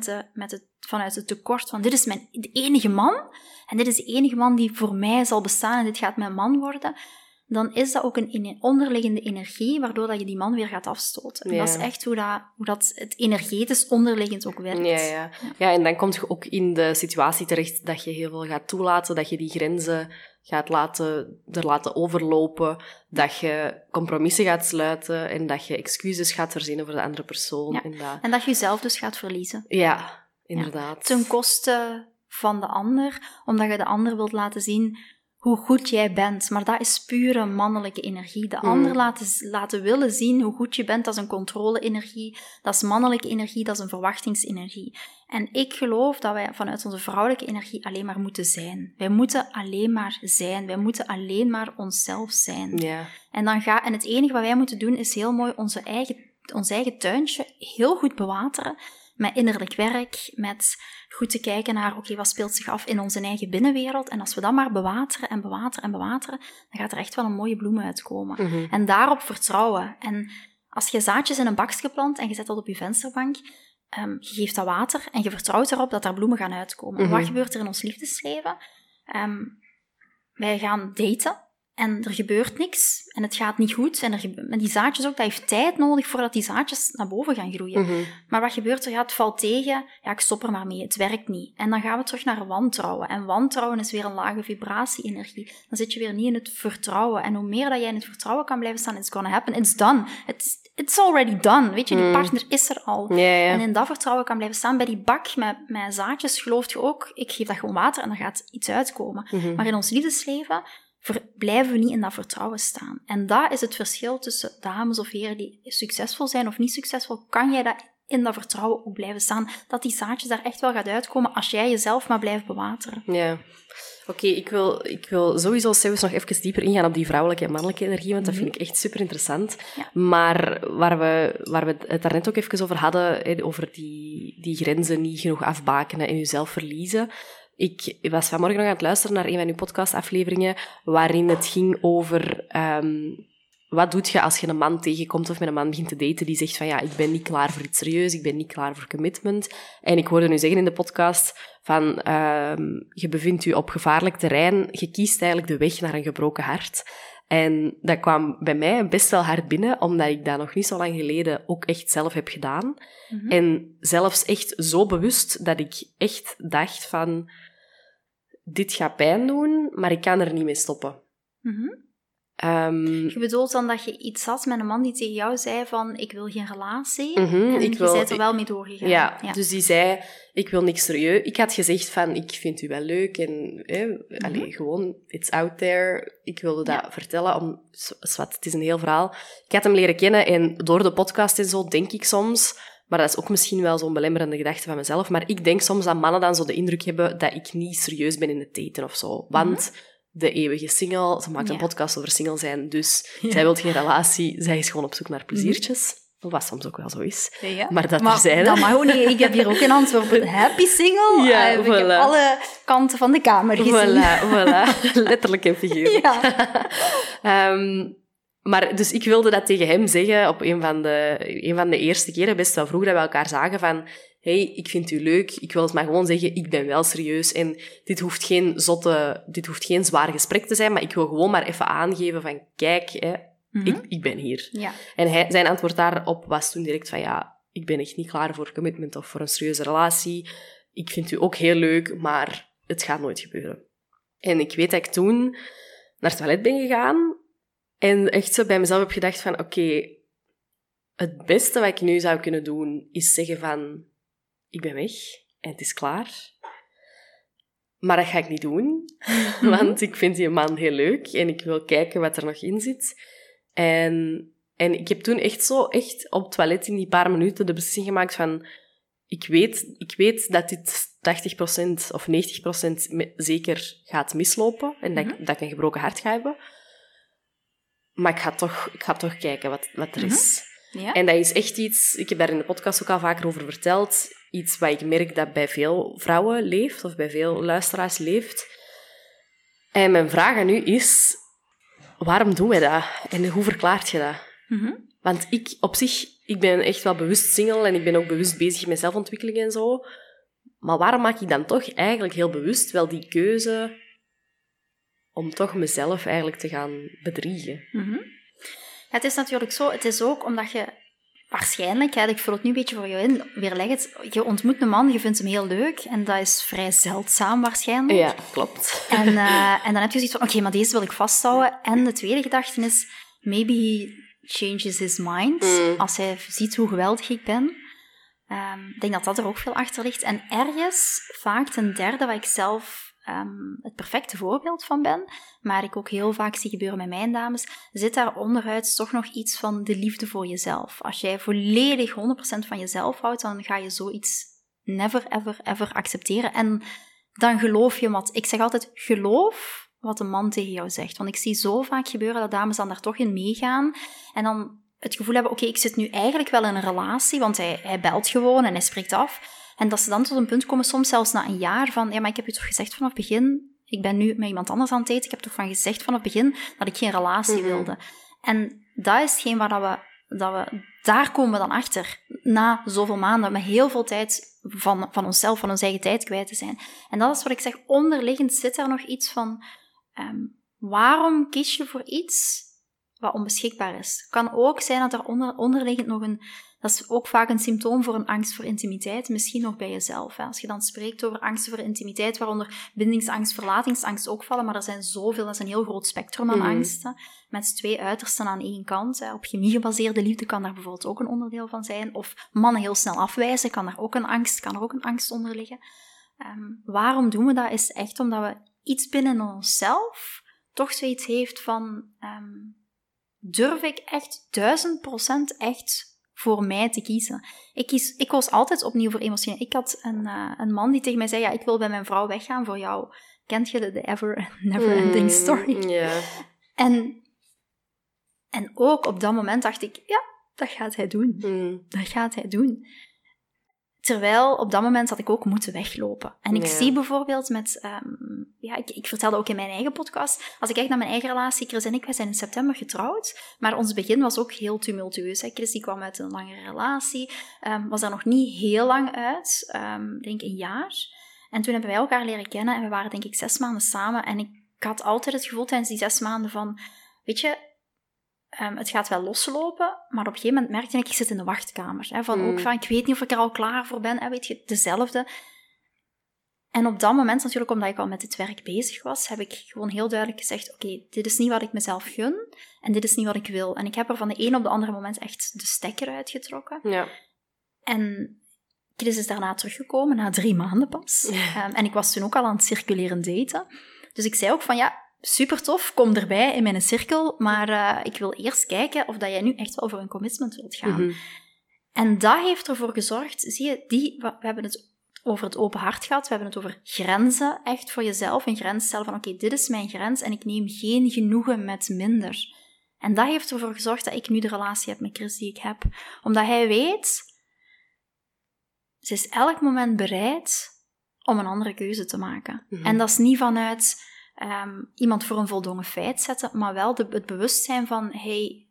vanuit het tekort van dit is de enige man en dit is de enige man die voor mij zal bestaan en dit gaat mijn man worden, dan is dat ook een onderliggende energie waardoor dat je die man weer gaat afstoten. Ja. Dat is echt hoe dat het energetisch onderliggend ook werkt. Ja, en dan kom je ook in de situatie terecht dat je heel veel gaat toelaten, dat je die grenzen gaat laten overlopen, dat je compromissen gaat sluiten en dat je excuses gaat verzinnen voor de andere persoon. Ja. En dat je jezelf dus gaat verliezen. Ja, inderdaad. Ja. Ten koste van de ander, omdat je de ander wilt laten zien hoe goed jij bent. Maar dat is pure mannelijke energie. De ander laten willen zien hoe goed je bent, dat is een controle-energie, dat is mannelijke energie, dat is een verwachtingsenergie. En ik geloof dat wij vanuit onze vrouwelijke energie alleen maar moeten zijn. Wij moeten alleen maar zijn. Wij moeten alleen maar onszelf zijn. Yeah. En het enige wat wij moeten doen is heel mooi ons eigen tuintje heel goed bewateren. Met innerlijk werk, met goed te kijken naar, oké, wat speelt zich af in onze eigen binnenwereld? En als we dat maar bewateren en bewateren en bewateren, dan gaat er echt wel een mooie bloem uitkomen. Mm-hmm. En daarop vertrouwen. En als je zaadjes in een bakje plant en je zet dat op je vensterbank, je geeft dat water en je vertrouwt erop dat daar bloemen gaan uitkomen. Mm-hmm. Wat gebeurt er in ons liefdesleven? Wij gaan daten. En er gebeurt niks. En het gaat niet goed. En die zaadjes ook, dat heeft tijd nodig voordat die zaadjes naar boven gaan groeien. Mm-hmm. Maar wat gebeurt er? Ja, het valt tegen. Ja, ik stop er maar mee. Het werkt niet. En dan gaan we terug naar wantrouwen. En wantrouwen is weer een lage vibratie-energie. Dan zit je weer niet in het vertrouwen. En hoe meer dat jij in het vertrouwen kan blijven staan, it's gonna happen, it's done. It's already done. Weet je, die partner is er al. Yeah. En in dat vertrouwen kan blijven staan. Bij die bak met zaadjes geloof je ook, ik geef dat gewoon water en dan gaat iets uitkomen. Mm-hmm. Maar in ons liefdesleven blijven we niet in dat vertrouwen staan. En dat is het verschil tussen dames of heren die succesvol zijn of niet succesvol. Kan jij dat in dat vertrouwen ook blijven staan? Dat die zaadjes daar echt wel gaat uitkomen als jij jezelf maar blijft bewateren. Ja. Oké, ik wil sowieso zelfs nog even dieper ingaan op die vrouwelijke en mannelijke energie, want dat vind ik echt super interessant. Ja. Maar waar we het daarnet ook even over hadden, over die grenzen niet genoeg afbakenen en jezelf verliezen. Ik was vanmorgen nog aan het luisteren naar een van uw podcastafleveringen waarin het ging over wat doet je als je een man tegenkomt of met een man begint te daten die zegt van ja, ik ben niet klaar voor iets serieus, ik ben niet klaar voor commitment. En ik hoorde nu zeggen in de podcast van je bevindt je op gevaarlijk terrein, je kiest eigenlijk de weg naar een gebroken hart. En dat kwam bij mij best wel hard binnen, omdat ik dat nog niet zo lang geleden ook echt zelf heb gedaan. Mm-hmm. En zelfs echt zo bewust dat ik echt dacht van, dit gaat pijn doen, maar ik kan er niet mee stoppen. Mm-hmm. Je bedoelt dan dat je iets had met een man die tegen jou zei van, ik wil geen relatie, en je bent er wel mee doorgegaan. Ja, dus die zei, ik wil niks serieus. Ik had gezegd van, ik vind u wel leuk en gewoon, it's out there. Ik wilde dat vertellen, het is een heel verhaal. Ik had hem leren kennen en door de podcast en zo denk ik soms, maar dat is ook misschien wel zo'n belemmerende gedachte van mezelf, maar ik denk soms dat mannen dan zo de indruk hebben dat ik niet serieus ben in het daten of zo, want de eeuwige single. Ze maakt een podcast over single zijn, dus zij wil geen relatie. Zij is gewoon op zoek naar pleziertjes. Wat soms ook wel zo is. Ja. Maar dat er zijn. Dat mag ook niet. Ik heb hier ook een antwoord. Happy single. Ja, voilà. Ik heb alle kanten van de kamer gezien. Voilà. Letterlijk en figuurlijk. Ja. Maar dus ik wilde dat tegen hem zeggen op een van de eerste keren, best wel vroeg, dat we elkaar zagen van hey, ik vind u leuk, ik wil het maar gewoon zeggen, ik ben wel serieus en dit hoeft geen zwaar gesprek te zijn, maar ik wil gewoon maar even aangeven van kijk, hè, ik ben hier. Ja. En zijn antwoord daarop was toen direct van ja, ik ben echt niet klaar voor commitment of voor een serieuze relatie. Ik vind u ook heel leuk, maar het gaat nooit gebeuren. En ik weet dat ik toen naar het toilet ben gegaan en echt zo bij mezelf heb gedacht van oké, het beste wat ik nu zou kunnen doen is zeggen van ik ben weg en het is klaar. Maar dat ga ik niet doen, want ik vind die man heel leuk en ik wil kijken wat er nog in zit. En ik heb toen echt op het toilet in die paar minuten de beslissing gemaakt van ik weet dat dit 80% of 90% zeker gaat mislopen en dat ik een gebroken hart ga hebben. Maar ik ga toch kijken wat er is. Ja? En dat is echt iets, ik heb daar in de podcast ook al vaker over verteld. iets wat ik merk dat bij veel vrouwen leeft, of bij veel luisteraars leeft. En mijn vraag aan u is, waarom doen wij dat? En hoe verklaart je dat? Mm-hmm. Want ik ben echt wel bewust single en ik ben ook bewust bezig met zelfontwikkeling en zo. Maar waarom maak ik dan toch eigenlijk heel bewust wel die keuze om toch mezelf eigenlijk te gaan bedriegen? Mm-hmm. Ja, het is natuurlijk zo, het is ook omdat je waarschijnlijk, hè, ik vul het nu een beetje voor jou in, weerleg het, je ontmoet een man, je vindt hem heel leuk en dat is vrij zeldzaam waarschijnlijk. Ja, klopt. En dan heb je zoiets van, oké, maar deze wil ik vasthouden. En de tweede gedachte is, maybe changes his mind, als hij ziet hoe geweldig ik ben. Ik denk dat dat er ook veel achter ligt. En ergens, vaak ten derde, waar ik zelf het perfecte voorbeeld van ben, maar ik ook heel vaak zie gebeuren met mijn dames, zit daar onderuit toch nog iets van de liefde voor jezelf. Als jij volledig 100% van jezelf houdt, dan ga je zoiets never, ever, ever accepteren. En dan geloof je wat. Ik zeg altijd, geloof wat een man tegen jou zegt. Want ik zie zo vaak gebeuren dat dames dan daar toch in meegaan en dan het gevoel hebben, oké, ik zit nu eigenlijk wel in een relatie, want hij belt gewoon en hij spreekt af. En dat ze dan tot een punt komen, soms zelfs na een jaar, van, ja, maar ik heb je toch gezegd vanaf het begin, ik ben nu met iemand anders aan het eten, ik heb toch van gezegd vanaf het begin dat ik geen relatie wilde. En dat is hetgeen waar dat we daar komen we dan achter, na zoveel maanden, met heel veel tijd van onszelf, van onze eigen tijd kwijt te zijn. En dat is wat ik zeg, onderliggend zit daar nog iets van, waarom kies je voor iets wat onbeschikbaar is? Het kan ook zijn dat er onderliggend nog een... Dat is ook vaak een symptoom voor een angst voor intimiteit, misschien nog bij jezelf. Hè. Als je dan spreekt over angsten voor intimiteit, waaronder bindingsangst, verlatingsangst ook vallen, maar er zijn zoveel, dat is een heel groot spectrum aan angsten, met twee uitersten aan één kant. Hè. Op chemie gebaseerde liefde kan daar bijvoorbeeld ook een onderdeel van zijn, of mannen heel snel afwijzen, kan er ook een angst onder liggen. Waarom doen we dat? Is echt omdat we iets binnen onszelf toch zoiets heeft van... durf ik echt 1000% echt voor mij te kiezen. Ik koos altijd opnieuw voor emotioneel. Ik had een man die tegen mij zei, ja, ik wil bij mijn vrouw weggaan voor jou. Kent je de ever and never ending story? Yeah. En ook op dat moment dacht ik, ja, dat gaat hij doen. Dat gaat hij doen. Terwijl op dat moment had ik ook moeten weglopen. En ik zie bijvoorbeeld met... ik vertelde ook in mijn eigen podcast, als ik kijk naar mijn eigen relatie, Chris en ik, wij zijn in september getrouwd, maar ons begin was ook heel tumultueus. Hè. Chris die kwam uit een langere relatie, was daar nog niet heel lang uit, denk een jaar. En toen hebben wij elkaar leren kennen en we waren denk ik 6 maanden samen. En ik had altijd het gevoel tijdens die 6 maanden van, weet je... het gaat wel loslopen, maar op een gegeven moment merkte ik zit in de wachtkamer. Hè, ik weet niet of ik er al klaar voor ben, hè, weet je, dezelfde. En op dat moment, natuurlijk omdat ik al met dit werk bezig was, heb ik gewoon heel duidelijk gezegd, oké, dit is niet wat ik mezelf gun en dit is niet wat ik wil. En ik heb er van de een op de andere moment echt de stekker uitgetrokken. Ja. En Chris is daarna teruggekomen, na 3 maanden pas. Ja. En ik was toen ook al aan het circuleren daten. Dus ik zei ook van, ja... Super tof, kom erbij in mijn cirkel, maar ik wil eerst kijken of dat jij nu echt wel voor een commitment wilt gaan. Mm-hmm. En dat heeft ervoor gezorgd, zie je, we hebben het over het open hart gehad, we hebben het over grenzen, echt voor jezelf een grens stellen van oké, dit is mijn grens en ik neem geen genoegen met minder. En dat heeft ervoor gezorgd dat ik nu de relatie heb met Chris die ik heb. Omdat hij weet, ze is elk moment bereid om een andere keuze te maken. Mm-hmm. En dat is niet vanuit... iemand voor een voldongen feit zetten, maar wel het bewustzijn van hey,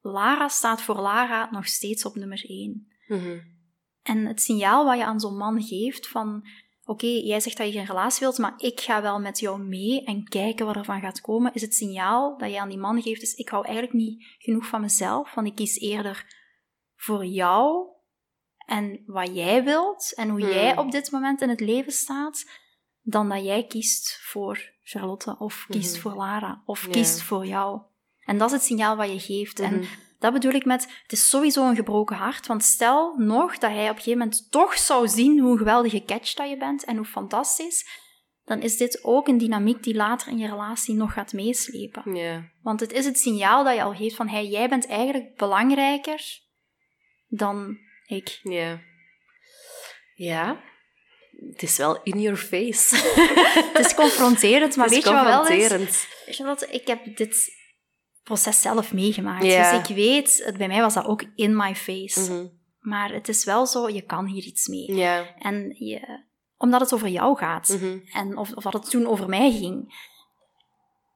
Lara staat voor Lara nog steeds op nummer 1. Mm-hmm. En het signaal wat je aan zo'n man geeft van oké, jij zegt dat je geen relatie wilt, maar ik ga wel met jou mee en kijken wat er van gaat komen, is het signaal dat je aan die man geeft, is ik hou eigenlijk niet genoeg van mezelf, want ik kies eerder voor jou en wat jij wilt en hoe jij op dit moment in het leven staat, dan dat jij kiest voor Charlotte, of kiest voor Lara, of kiest voor jou. En dat is het signaal wat je geeft. Mm-hmm. En dat bedoel ik met, het is sowieso een gebroken hart, want stel nog dat hij op een gegeven moment toch zou zien hoe geweldige catch dat je bent en hoe fantastisch, dan is dit ook een dynamiek die later in je relatie nog gaat meeslepen. Yeah. Want het is het signaal dat je al geeft van, hey, jij bent eigenlijk belangrijker dan ik. Ja. Yeah. Yeah. Het is wel in your face. Het is confronterend, maar weet je wat wel is? Charlotte, ik heb dit proces zelf meegemaakt. Yeah. Dus ik weet, bij mij was dat ook in my face. Mm-hmm. Maar het is wel zo, je kan hier iets mee. Yeah. En je, omdat het over jou gaat. Mm-hmm. En of dat het toen over mij ging.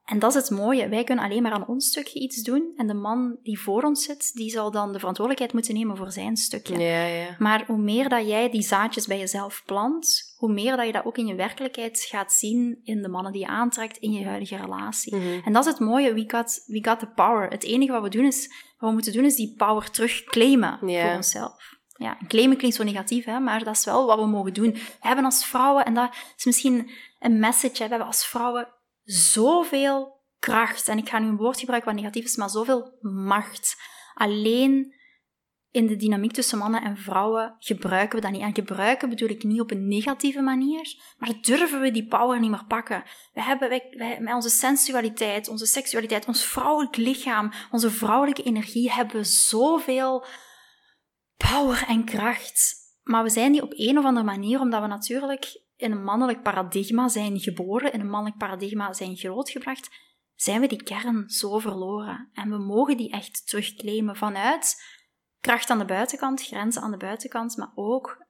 En dat is het mooie. Wij kunnen alleen maar aan ons stukje iets doen. En de man die voor ons zit, die zal dan de verantwoordelijkheid moeten nemen voor zijn stukje. Ja, ja. Maar hoe meer dat jij die zaadjes bij jezelf plant, hoe meer dat je dat ook in je werkelijkheid gaat zien in de mannen die je aantrekt, in je huidige relatie. Mm-hmm. En dat is het mooie. We got the power. Het enige wat we moeten doen is die power terugclaimen voor onszelf. Ja, claimen klinkt zo negatief, hè, maar dat is wel wat we mogen doen. We hebben als vrouwen, en dat is misschien een message, hè, we hebben als vrouwen zoveel kracht, en ik ga nu een woord gebruiken wat negatief is, maar zoveel macht. Alleen in de dynamiek tussen mannen en vrouwen gebruiken we dat niet. En gebruiken bedoel ik niet op een negatieve manier, maar durven we die power niet meer pakken. Wij hebben met onze sensualiteit, onze seksualiteit, ons vrouwelijk lichaam, onze vrouwelijke energie, hebben we zoveel power en kracht. Maar we zijn die op een of andere manier, omdat we natuurlijk in een mannelijk paradigma zijn geboren, in een mannelijk paradigma zijn grootgebracht, zijn we die kern zo verloren. En we mogen die echt terugclaimen vanuit kracht aan de buitenkant, grenzen aan de buitenkant, maar ook,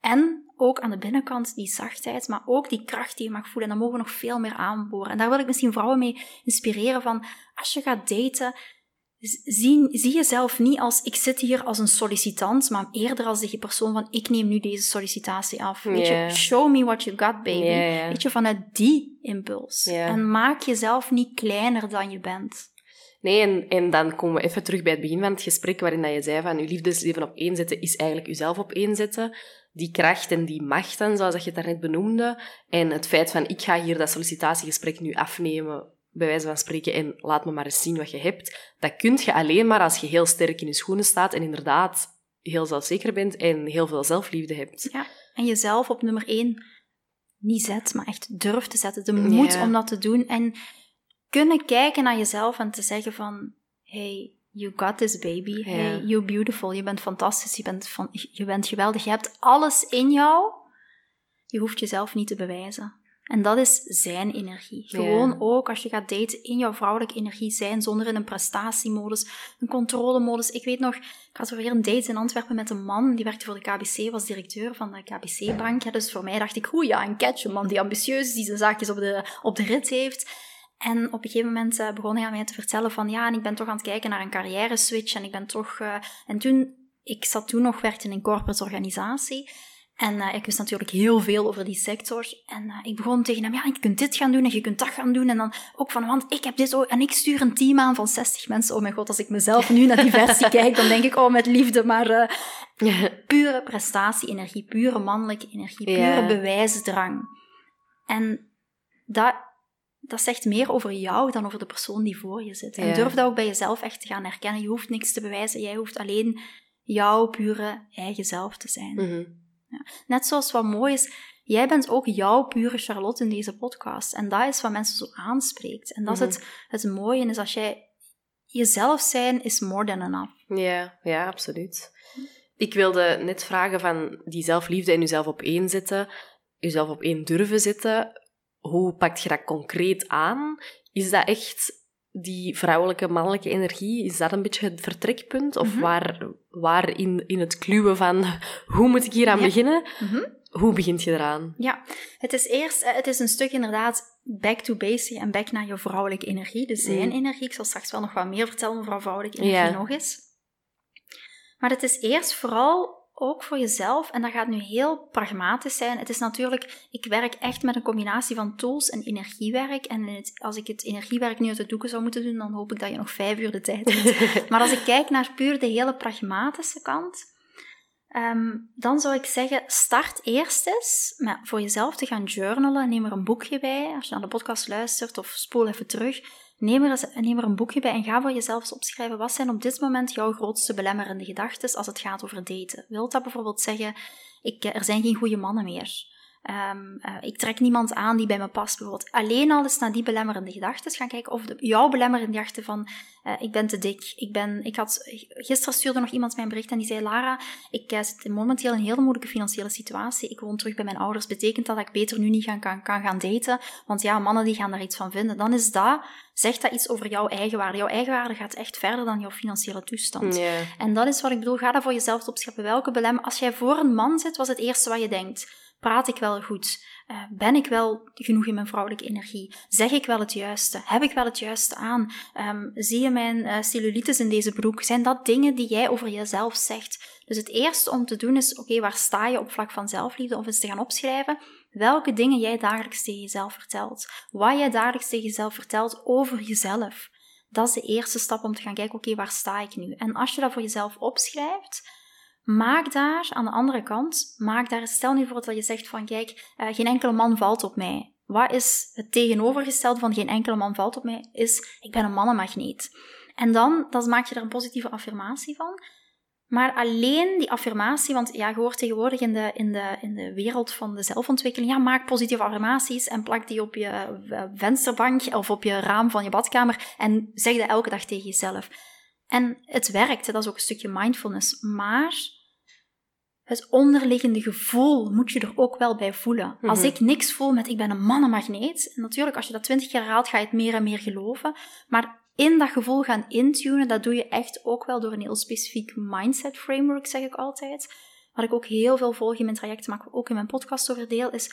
en ook aan de binnenkant die zachtheid, maar ook die kracht die je mag voelen. En daar mogen we nog veel meer aanboren. En daar wil ik misschien vrouwen mee inspireren van, als je gaat daten, zie jezelf niet als, ik zit hier als een sollicitant, maar eerder als die persoon van, ik neem nu deze sollicitatie af. Weet je, show me what you got, baby. Weet je, vanuit die impuls. En maak jezelf niet kleiner dan je bent. Nee, en dan komen we even terug bij het begin van het gesprek, waarin dat je zei van, je liefdesleven op één zetten is eigenlijk jezelf op één zetten. Die kracht en die machten, zoals dat je het daarnet benoemde. En het feit van, ik ga hier dat sollicitatiegesprek nu afnemen, bij wijze van spreken, en laat me maar eens zien wat je hebt. Dat kun je alleen maar als je heel sterk in je schoenen staat en inderdaad heel zelfzeker bent en heel veel zelfliefde hebt. Ja, en jezelf op nummer 1 niet zet, maar echt durft te zetten. De moed om dat te doen. En kunnen kijken naar jezelf en te zeggen van, hey, you got this, baby. Ja. Hey, you're beautiful. Je bent fantastisch. Je bent geweldig. Je hebt alles in jou. Je hoeft jezelf niet te bewijzen. En dat is zijn energie. Gewoon ook als je gaat daten, in jouw vrouwelijke energie zijn, zonder in een prestatiemodus, een controlemodus. Ik weet nog, ik had weer een date in Antwerpen met een man, die werkte voor de KBC, was directeur van de KBC-bank. Ja, dus voor mij dacht ik, een catch, een man die ambitieus is, die zijn zaakjes op de rit heeft. En op een gegeven moment begon hij aan mij te vertellen van, ja, en ik ben toch aan het kijken naar een carrière-switch, en ik ben toch... Ik werkte in een corporate organisatie. En ik wist natuurlijk heel veel over die sector. En ik begon tegen hem, ja, je kunt dit gaan doen en je kunt dat gaan doen. En dan ook van, want ik heb dit ook. En ik stuur een team aan van 60 mensen. Oh mijn god, als ik mezelf nu naar die versie kijk, dan denk ik, oh, met liefde. Maar pure prestatie-energie, pure mannelijke energie, pure bewijsdrang. En dat zegt meer over jou dan over de persoon die voor je zit. En durf dat ook bij jezelf echt te gaan herkennen. Je hoeft niks te bewijzen. Jij hoeft alleen jouw pure eigen zelf te zijn. Mm-hmm. Ja. Net zoals wat mooi is, jij bent ook jouw pure Charlotte in deze podcast. En dat is wat mensen zo aanspreekt. En dat is het mooie, is als jij jezelf zijn, is more than enough. Ja, absoluut. Ik wilde net vragen van die zelfliefde en jezelf op één zetten, jezelf op één durven zetten. Hoe pakt je dat concreet aan? Is dat echt die vrouwelijke, mannelijke energie, is dat een beetje het vertrekpunt? Of waar in het kluwen van, hoe moet ik hier aan beginnen? Mm-hmm. Hoe begint je eraan? Ja, het is een stuk inderdaad back to basic en back naar je vrouwelijke energie, dus zijn energie. Ik zal straks wel nog wat meer vertellen over jouw vrouwelijke energie nog eens. Maar het is eerst vooral ook voor jezelf, en dat gaat nu heel pragmatisch zijn. Het is natuurlijk, ik werk echt met een combinatie van tools en energiewerk. En als ik het energiewerk nu uit de doeken zou moeten doen, dan hoop ik dat je nog 5 uur de tijd hebt. Maar als ik kijk naar puur de hele pragmatische kant, dan zou ik zeggen, start eerst eens met voor jezelf te gaan journalen. Neem er een boekje bij. Als je naar de podcast luistert of spoel even terug, neem er een boekje bij en ga voor jezelf eens opschrijven, wat zijn op dit moment jouw grootste belemmerende gedachten als het gaat over daten. Wilt dat bijvoorbeeld zeggen, er zijn geen goede mannen meer. Ik trek niemand aan die bij me past, bijvoorbeeld. Alleen al eens naar die belemmerende gedachten gaan kijken, of jouw belemmerende gedachte van ik ben te dik. Gisteren stuurde nog iemand mij een bericht en die zei: Lara, ik zit momenteel in een hele moeilijke financiële situatie. Ik woon terug bij mijn ouders. Betekent dat ik beter nu niet kan gaan daten? Want ja, mannen die gaan daar iets van vinden. Dan is dat, zegt dat iets over jouw eigenwaarde. Jouw eigenwaarde gaat echt verder dan jouw financiële toestand. Yeah. En dat is wat ik bedoel. Ga dat voor jezelf opscheppen. Welke belemmer... Als jij voor een man zit, was het eerste wat je denkt: praat ik wel goed? Ben ik wel genoeg in mijn vrouwelijke energie? Zeg ik wel het juiste? Heb ik wel het juiste aan? Zie je mijn cellulitis in deze broek? Zijn dat dingen die jij over jezelf zegt? Dus het eerste om te doen is, oké, waar sta je op vlak van zelfliefde? Of eens te gaan opschrijven welke dingen jij dagelijks tegen jezelf vertelt. Wat jij dagelijks tegen jezelf vertelt over jezelf. Dat is de eerste stap om te gaan kijken, oké, waar sta ik nu? En als je dat voor jezelf opschrijft... Maak daar, aan de andere kant, stel nu voor dat je zegt van, kijk, geen enkele man valt op mij. Wat is het tegenovergestelde van geen enkele man valt op mij? Is, ik ben een mannenmagneet. En dan maak je daar een positieve affirmatie van. Maar alleen die affirmatie, want ja, je hoort tegenwoordig in de wereld van de zelfontwikkeling, ja, maak positieve affirmaties en plak die op je vensterbank of op je raam van je badkamer en zeg dat elke dag tegen jezelf. En het werkt, dat is ook een stukje mindfulness. Maar het onderliggende gevoel moet je er ook wel bij voelen. Mm-hmm. Als ik niks voel met ik ben een mannenmagneet, en natuurlijk als je dat 20 keer herhaalt, ga je het meer en meer geloven. Maar in dat gevoel gaan intunen, dat doe je echt ook wel door een heel specifiek mindset framework, zeg ik altijd. Wat ik ook heel veel volg in mijn trajecten, maar ook in mijn podcast over deel, is...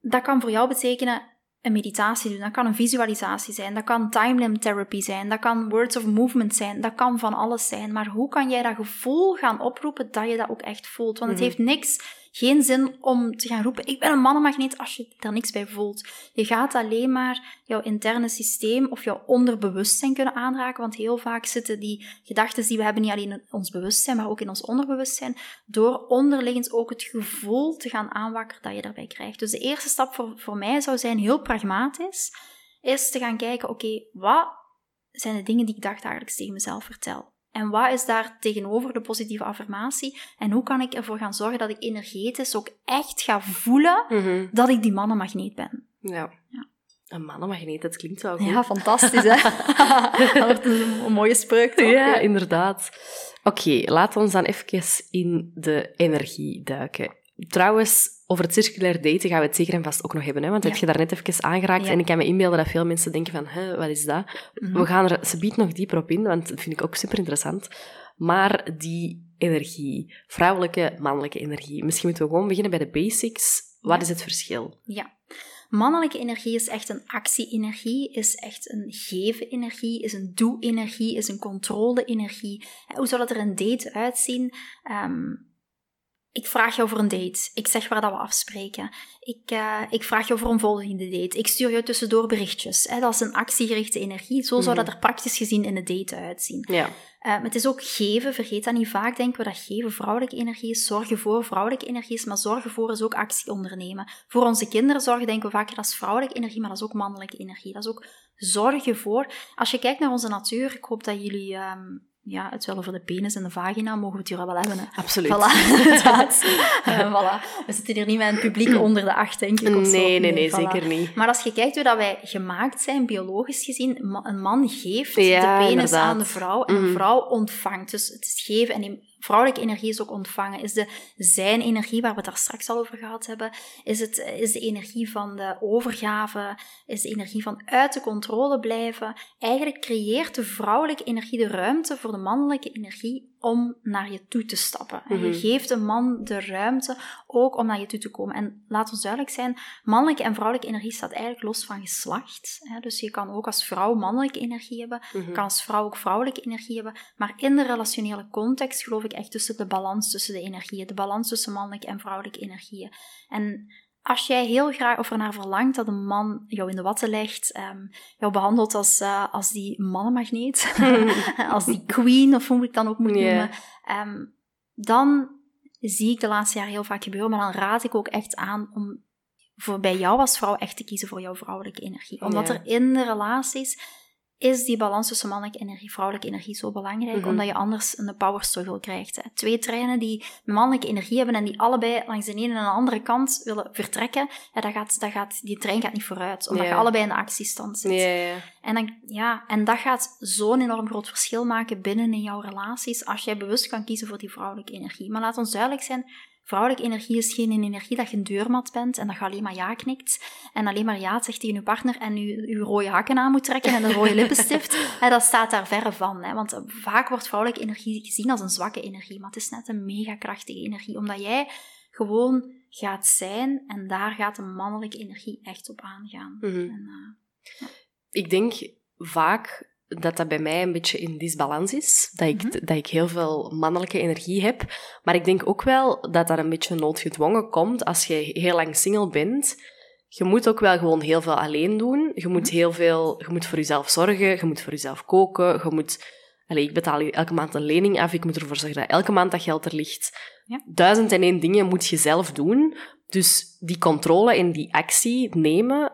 dat kan voor jou betekenen... een meditatie doen, dat kan een visualisatie zijn, dat kan time-limit therapy zijn, dat kan words of movement zijn, dat kan van alles zijn. Maar hoe kan jij dat gevoel gaan oproepen dat je dat ook echt voelt? Want het heeft geen zin om te gaan roepen, ik ben een mannenmagneet, als je daar niks bij voelt. Je gaat alleen maar jouw interne systeem of jouw onderbewustzijn kunnen aanraken, want heel vaak zitten die gedachten die we hebben niet alleen in ons bewustzijn, maar ook in ons onderbewustzijn, door onderliggend ook het gevoel te gaan aanwakkeren dat je daarbij krijgt. Dus de eerste stap voor mij zou zijn, heel pragmatisch, is te gaan kijken, oké, wat zijn de dingen die ik dagelijks tegen mezelf vertel? En wat is daar tegenover de positieve affirmatie? En hoe kan ik ervoor gaan zorgen dat ik energetisch ook echt ga voelen dat ik die mannenmagneet ben? Ja. Een mannenmagneet, dat klinkt wel goed. Ja, fantastisch, hè? Dat wordt een mooie spreuk, toch? Ja, inderdaad. Oké, laten we dan even in de energie duiken. Trouwens, over het circulair daten gaan we het zeker en vast ook nog hebben, hè? Want dat heb je daar net even aangeraakt. Ja. En ik kan me inbeelden dat veel mensen denken van, wat is dat? Mm-hmm. We gaan er subiet nog dieper op in, want dat vind ik ook super interessant. Maar die energie, vrouwelijke, mannelijke energie. Misschien moeten we gewoon beginnen bij de basics. Wat is het verschil? Ja. Mannelijke energie is echt een actie-energie, is echt een geven-energie, is een doe-energie, is een controle-energie. Hoe zou dat er een date uitzien? Ik vraag jou voor een date. Ik zeg waar dat we afspreken. Ik vraag jou voor een volgende date. Ik stuur jou tussendoor berichtjes. Dat is een actiegerichte energie. Zo zou dat er praktisch gezien in een date uitzien. Ja. Het is ook geven. Vergeet dat niet. Vaak denken we dat geven vrouwelijke energie is. Zorgen voor vrouwelijke energie is. Maar zorgen voor is ook actie ondernemen. Voor onze kinderen zorgen denken we vaak dat is vrouwelijke energie. Maar dat is ook mannelijke energie. Dat is ook zorgen voor. Als je kijkt naar onze natuur. Ik hoop dat jullie... het wel over de penis en de vagina mogen we het hier wel hebben. Hè? Absoluut. Voilà, inderdaad. Voilà. We zitten hier niet met een publiek onder de 8, denk ik. Of zo. Nee, voilà. Zeker niet. Maar als je kijkt hoe dat wij gemaakt zijn, biologisch gezien, een man geeft de penis inderdaad. Aan de vrouw en de vrouw ontvangt. Dus het is geven en vrouwelijke energie is ook ontvangen. Is de zijn-energie, waar we het daar straks al over gehad hebben, is de energie van de overgave, is de energie van uit de controle blijven. Eigenlijk creëert de vrouwelijke energie de ruimte voor de mannelijke energie om naar je toe te stappen. Mm-hmm. En je geeft een man de ruimte ook om naar je toe te komen. En laat ons duidelijk zijn, mannelijke en vrouwelijke energie staat eigenlijk los van geslacht. Hè? Dus je kan ook als vrouw mannelijke energie hebben, je kan als vrouw ook vrouwelijke energie hebben, maar in de relationele context geloof ik echt tussen de balans tussen de energieën, de balans tussen mannelijke en vrouwelijke energieën. En als jij heel graag of ernaar verlangt dat een man jou in de watten legt, jou behandelt als die mannenmagneet, als die queen, of hoe ik dan ook moet noemen, dan zie ik de laatste jaren heel vaak gebeuren, maar dan raad ik ook echt aan om bij jou als vrouw echt te kiezen voor jouw vrouwelijke energie. Omdat er in de relaties... is die balans tussen mannelijke energie, vrouwelijke energie zo belangrijk, mm-hmm. omdat je anders een power struggle krijgt. Hè. Twee treinen die mannelijke energie hebben en die allebei langs de ene en de andere kant willen vertrekken, ja, die trein gaat niet vooruit, omdat je allebei in de actiestand zit. Ja. En dat gaat zo'n enorm groot verschil maken binnen in jouw relaties, als jij bewust kan kiezen voor die vrouwelijke energie. Maar laat ons duidelijk zijn, vrouwelijke energie is geen energie dat je een deurmat bent en dat je alleen maar ja knikt en alleen maar ja zegt tegen je partner en je rode hakken aan moet trekken en een rode lippenstift. En dat staat daar verre van. Hè? Want vaak wordt vrouwelijke energie gezien als een zwakke energie, maar het is net een megakrachtige energie, omdat jij gewoon gaat zijn en daar gaat de mannelijke energie echt op aangaan. Mm-hmm. En ik denk vaak dat bij mij een beetje in disbalans is. Dat ik heel veel mannelijke energie heb. Maar ik denk ook wel dat dat een beetje noodgedwongen komt als je heel lang single bent. Je moet ook wel gewoon heel veel alleen doen. Je moet voor jezelf zorgen. Je moet voor jezelf koken. Ik betaal elke maand een lening af. Ik moet ervoor zorgen dat elke maand dat geld er ligt. Ja. 1001 dingen moet je zelf doen. Dus die controle en die actie nemen,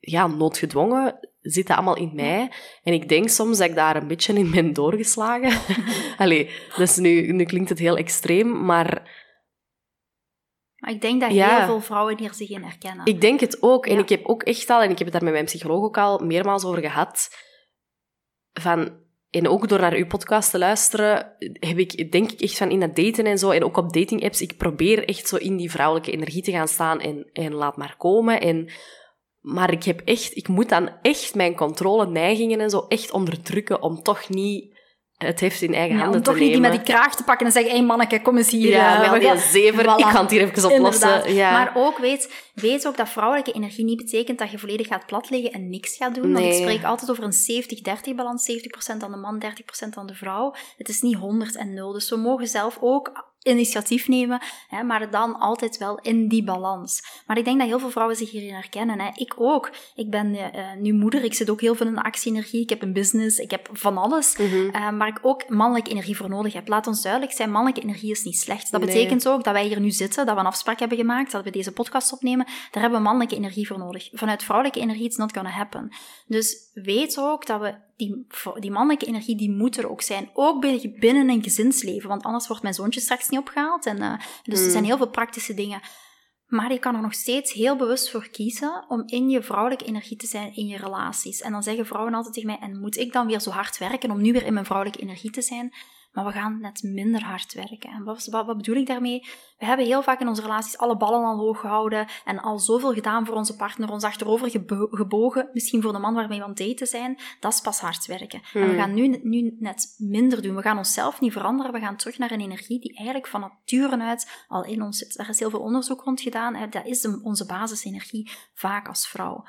ja, noodgedwongen, zit dat allemaal in mij. En ik denk soms dat ik daar een beetje in ben doorgeslagen. Dus nu klinkt het heel extreem, maar ik denk dat heel veel vrouwen hier zich in herkennen. Ik denk het ook. En ik heb ook echt en ik heb het daar met mijn psycholoog ook al meermaals over gehad, en ook door naar uw podcast te luisteren, heb ik, denk ik, echt van in dat daten en zo, en ook op dating apps, ik probeer echt zo in die vrouwelijke energie te gaan staan en laat maar komen. Maar ik moet dan echt mijn controle, neigingen en zo echt onderdrukken om toch niet het heft in eigen handen te nemen. Om toch niet die met die kraag te pakken en zeggen, hey manneke, kom eens hier. Ja, we gaan zeven, voilà. Ik ga het hier even oplossen. Ja. Maar ook, weet ook dat vrouwelijke energie niet betekent dat je volledig gaat platleggen en niks gaat doen. Nee. Want ik spreek altijd over een 70-30 balans. 70% aan de man, 30% aan de vrouw. Het is niet 100 en 0. Dus we mogen zelf ook initiatief nemen, hè, maar dan altijd wel in die balans. Maar ik denk dat heel veel vrouwen zich hierin herkennen. Hè. Ik ook. Ik ben nu moeder, ik zit ook heel veel in de actie-energie, ik heb een business, ik heb van alles, maar ik ook mannelijke energie voor nodig heb. Laat ons duidelijk zijn, mannelijke energie is niet slecht. Dat betekent ook dat wij hier nu zitten, dat we een afspraak hebben gemaakt, dat we deze podcast opnemen, daar hebben we mannelijke energie voor nodig. Vanuit vrouwelijke energie, it's not gonna happen. Dus weet ook dat we die mannelijke energie, die moet er ook zijn. Ook binnen een gezinsleven. Want anders wordt mijn zoontje straks niet opgehaald. Dus er zijn heel veel praktische dingen. Maar je kan er nog steeds heel bewust voor kiezen om in je vrouwelijke energie te zijn in je relaties. En dan zeggen vrouwen altijd tegen mij, en moet ik dan weer zo hard werken om nu weer in mijn vrouwelijke energie te zijn? Maar we gaan net minder hard werken. En wat bedoel ik daarmee? We hebben heel vaak in onze relaties alle ballen al hoog gehouden en al zoveel gedaan voor onze partner, ons achterover gebogen, misschien voor de man waarmee we aan het daten zijn. Dat is pas hard werken. En we gaan nu net minder doen. We gaan onszelf niet veranderen. We gaan terug naar een energie die eigenlijk van nature uit al in ons zit. Daar is heel veel onderzoek rond gedaan. Dat is onze basisenergie, vaak als vrouw.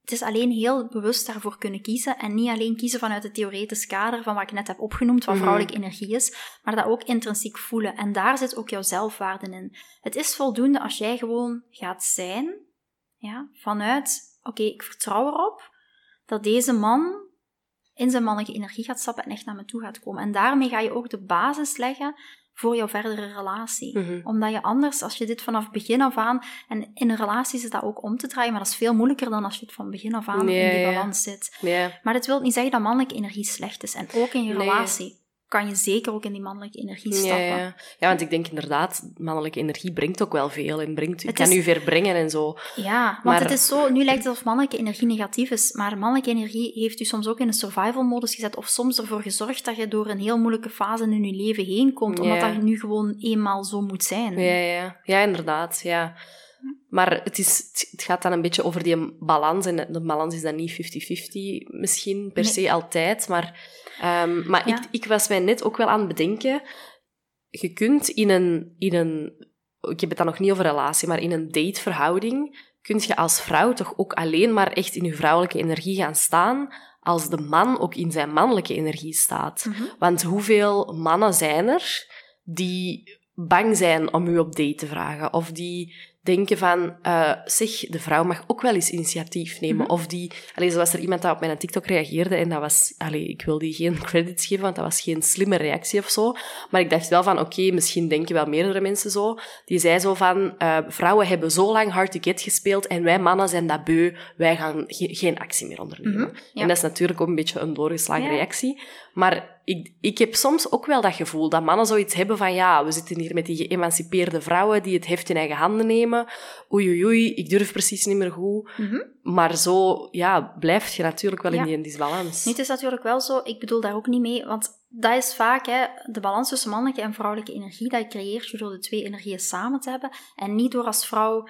Het is alleen heel bewust daarvoor kunnen kiezen en niet alleen kiezen vanuit het theoretisch kader van wat ik net heb opgenoemd, wat vrouwelijke energie is, maar dat ook intrinsiek voelen. En daar zit ook jouw zelfwaarde in. Het is voldoende als jij gewoon gaat zijn, ja, vanuit, oké, ik vertrouw erop dat deze man in zijn mannelijke energie gaat stappen en echt naar me toe gaat komen. En daarmee ga je ook de basis leggen voor jouw verdere relatie. Mm-hmm. Omdat je anders, als je dit vanaf begin af aan, en in een relatie is dat ook om te draaien, maar dat is veel moeilijker dan als je het van begin af aan in die balans zit. Yeah. Maar dat wil niet zeggen dat mannelijke energie slecht is. En ook in je relatie kan je zeker ook in die mannelijke energie stappen. Yeah. Ja, want ik denk inderdaad, mannelijke energie brengt ook wel veel en kan u verbrengen en zo. Ja, want het is zo, nu lijkt het of mannelijke energie negatief is, maar mannelijke energie heeft u soms ook in een survival-modus gezet of soms ervoor gezorgd dat je door een heel moeilijke fase in je leven heen komt, omdat dat nu gewoon eenmaal zo moet zijn. Ja, inderdaad, ja. Maar het gaat dan een beetje over die balans. En de balans is dan niet 50-50 misschien per se altijd. Maar ik was mij net ook wel aan het bedenken. Je kunt in een... Ik heb het dan nog niet over relatie, maar in een dateverhouding kun je als vrouw toch ook alleen maar echt in je vrouwelijke energie gaan staan als de man ook in zijn mannelijke energie staat. Mm-hmm. Want hoeveel mannen zijn er die bang zijn om u op date te vragen? Of die denken van, zeg, de vrouw mag ook wel eens initiatief nemen. Mm-hmm. Of die, allee, zoals er iemand dat op mijn TikTok reageerde, en dat was, allee, ik wil die geen credits geven, want dat was geen slimme reactie of zo. Maar ik dacht wel van, oké, misschien denken wel meerdere mensen zo. Die zei zo van, vrouwen hebben zo lang hard to get gespeeld en wij mannen zijn dat beu, wij gaan geen actie meer ondernemen. Mm-hmm, ja. En dat is natuurlijk ook een beetje een doorgeslagen reactie. Maar ik heb soms ook wel dat gevoel dat mannen zoiets hebben van ja, we zitten hier met die geëmancipeerde vrouwen die het heft in eigen handen nemen. Oei, ik durf precies niet meer goed. Mm-hmm. Maar zo ja, blijf je natuurlijk wel in die disbalans. Het is natuurlijk wel zo, ik bedoel daar ook niet mee, want dat is vaak hè, de balans tussen mannelijke en vrouwelijke energie, dat je creëert door de twee energieën samen te hebben en niet door als vrouw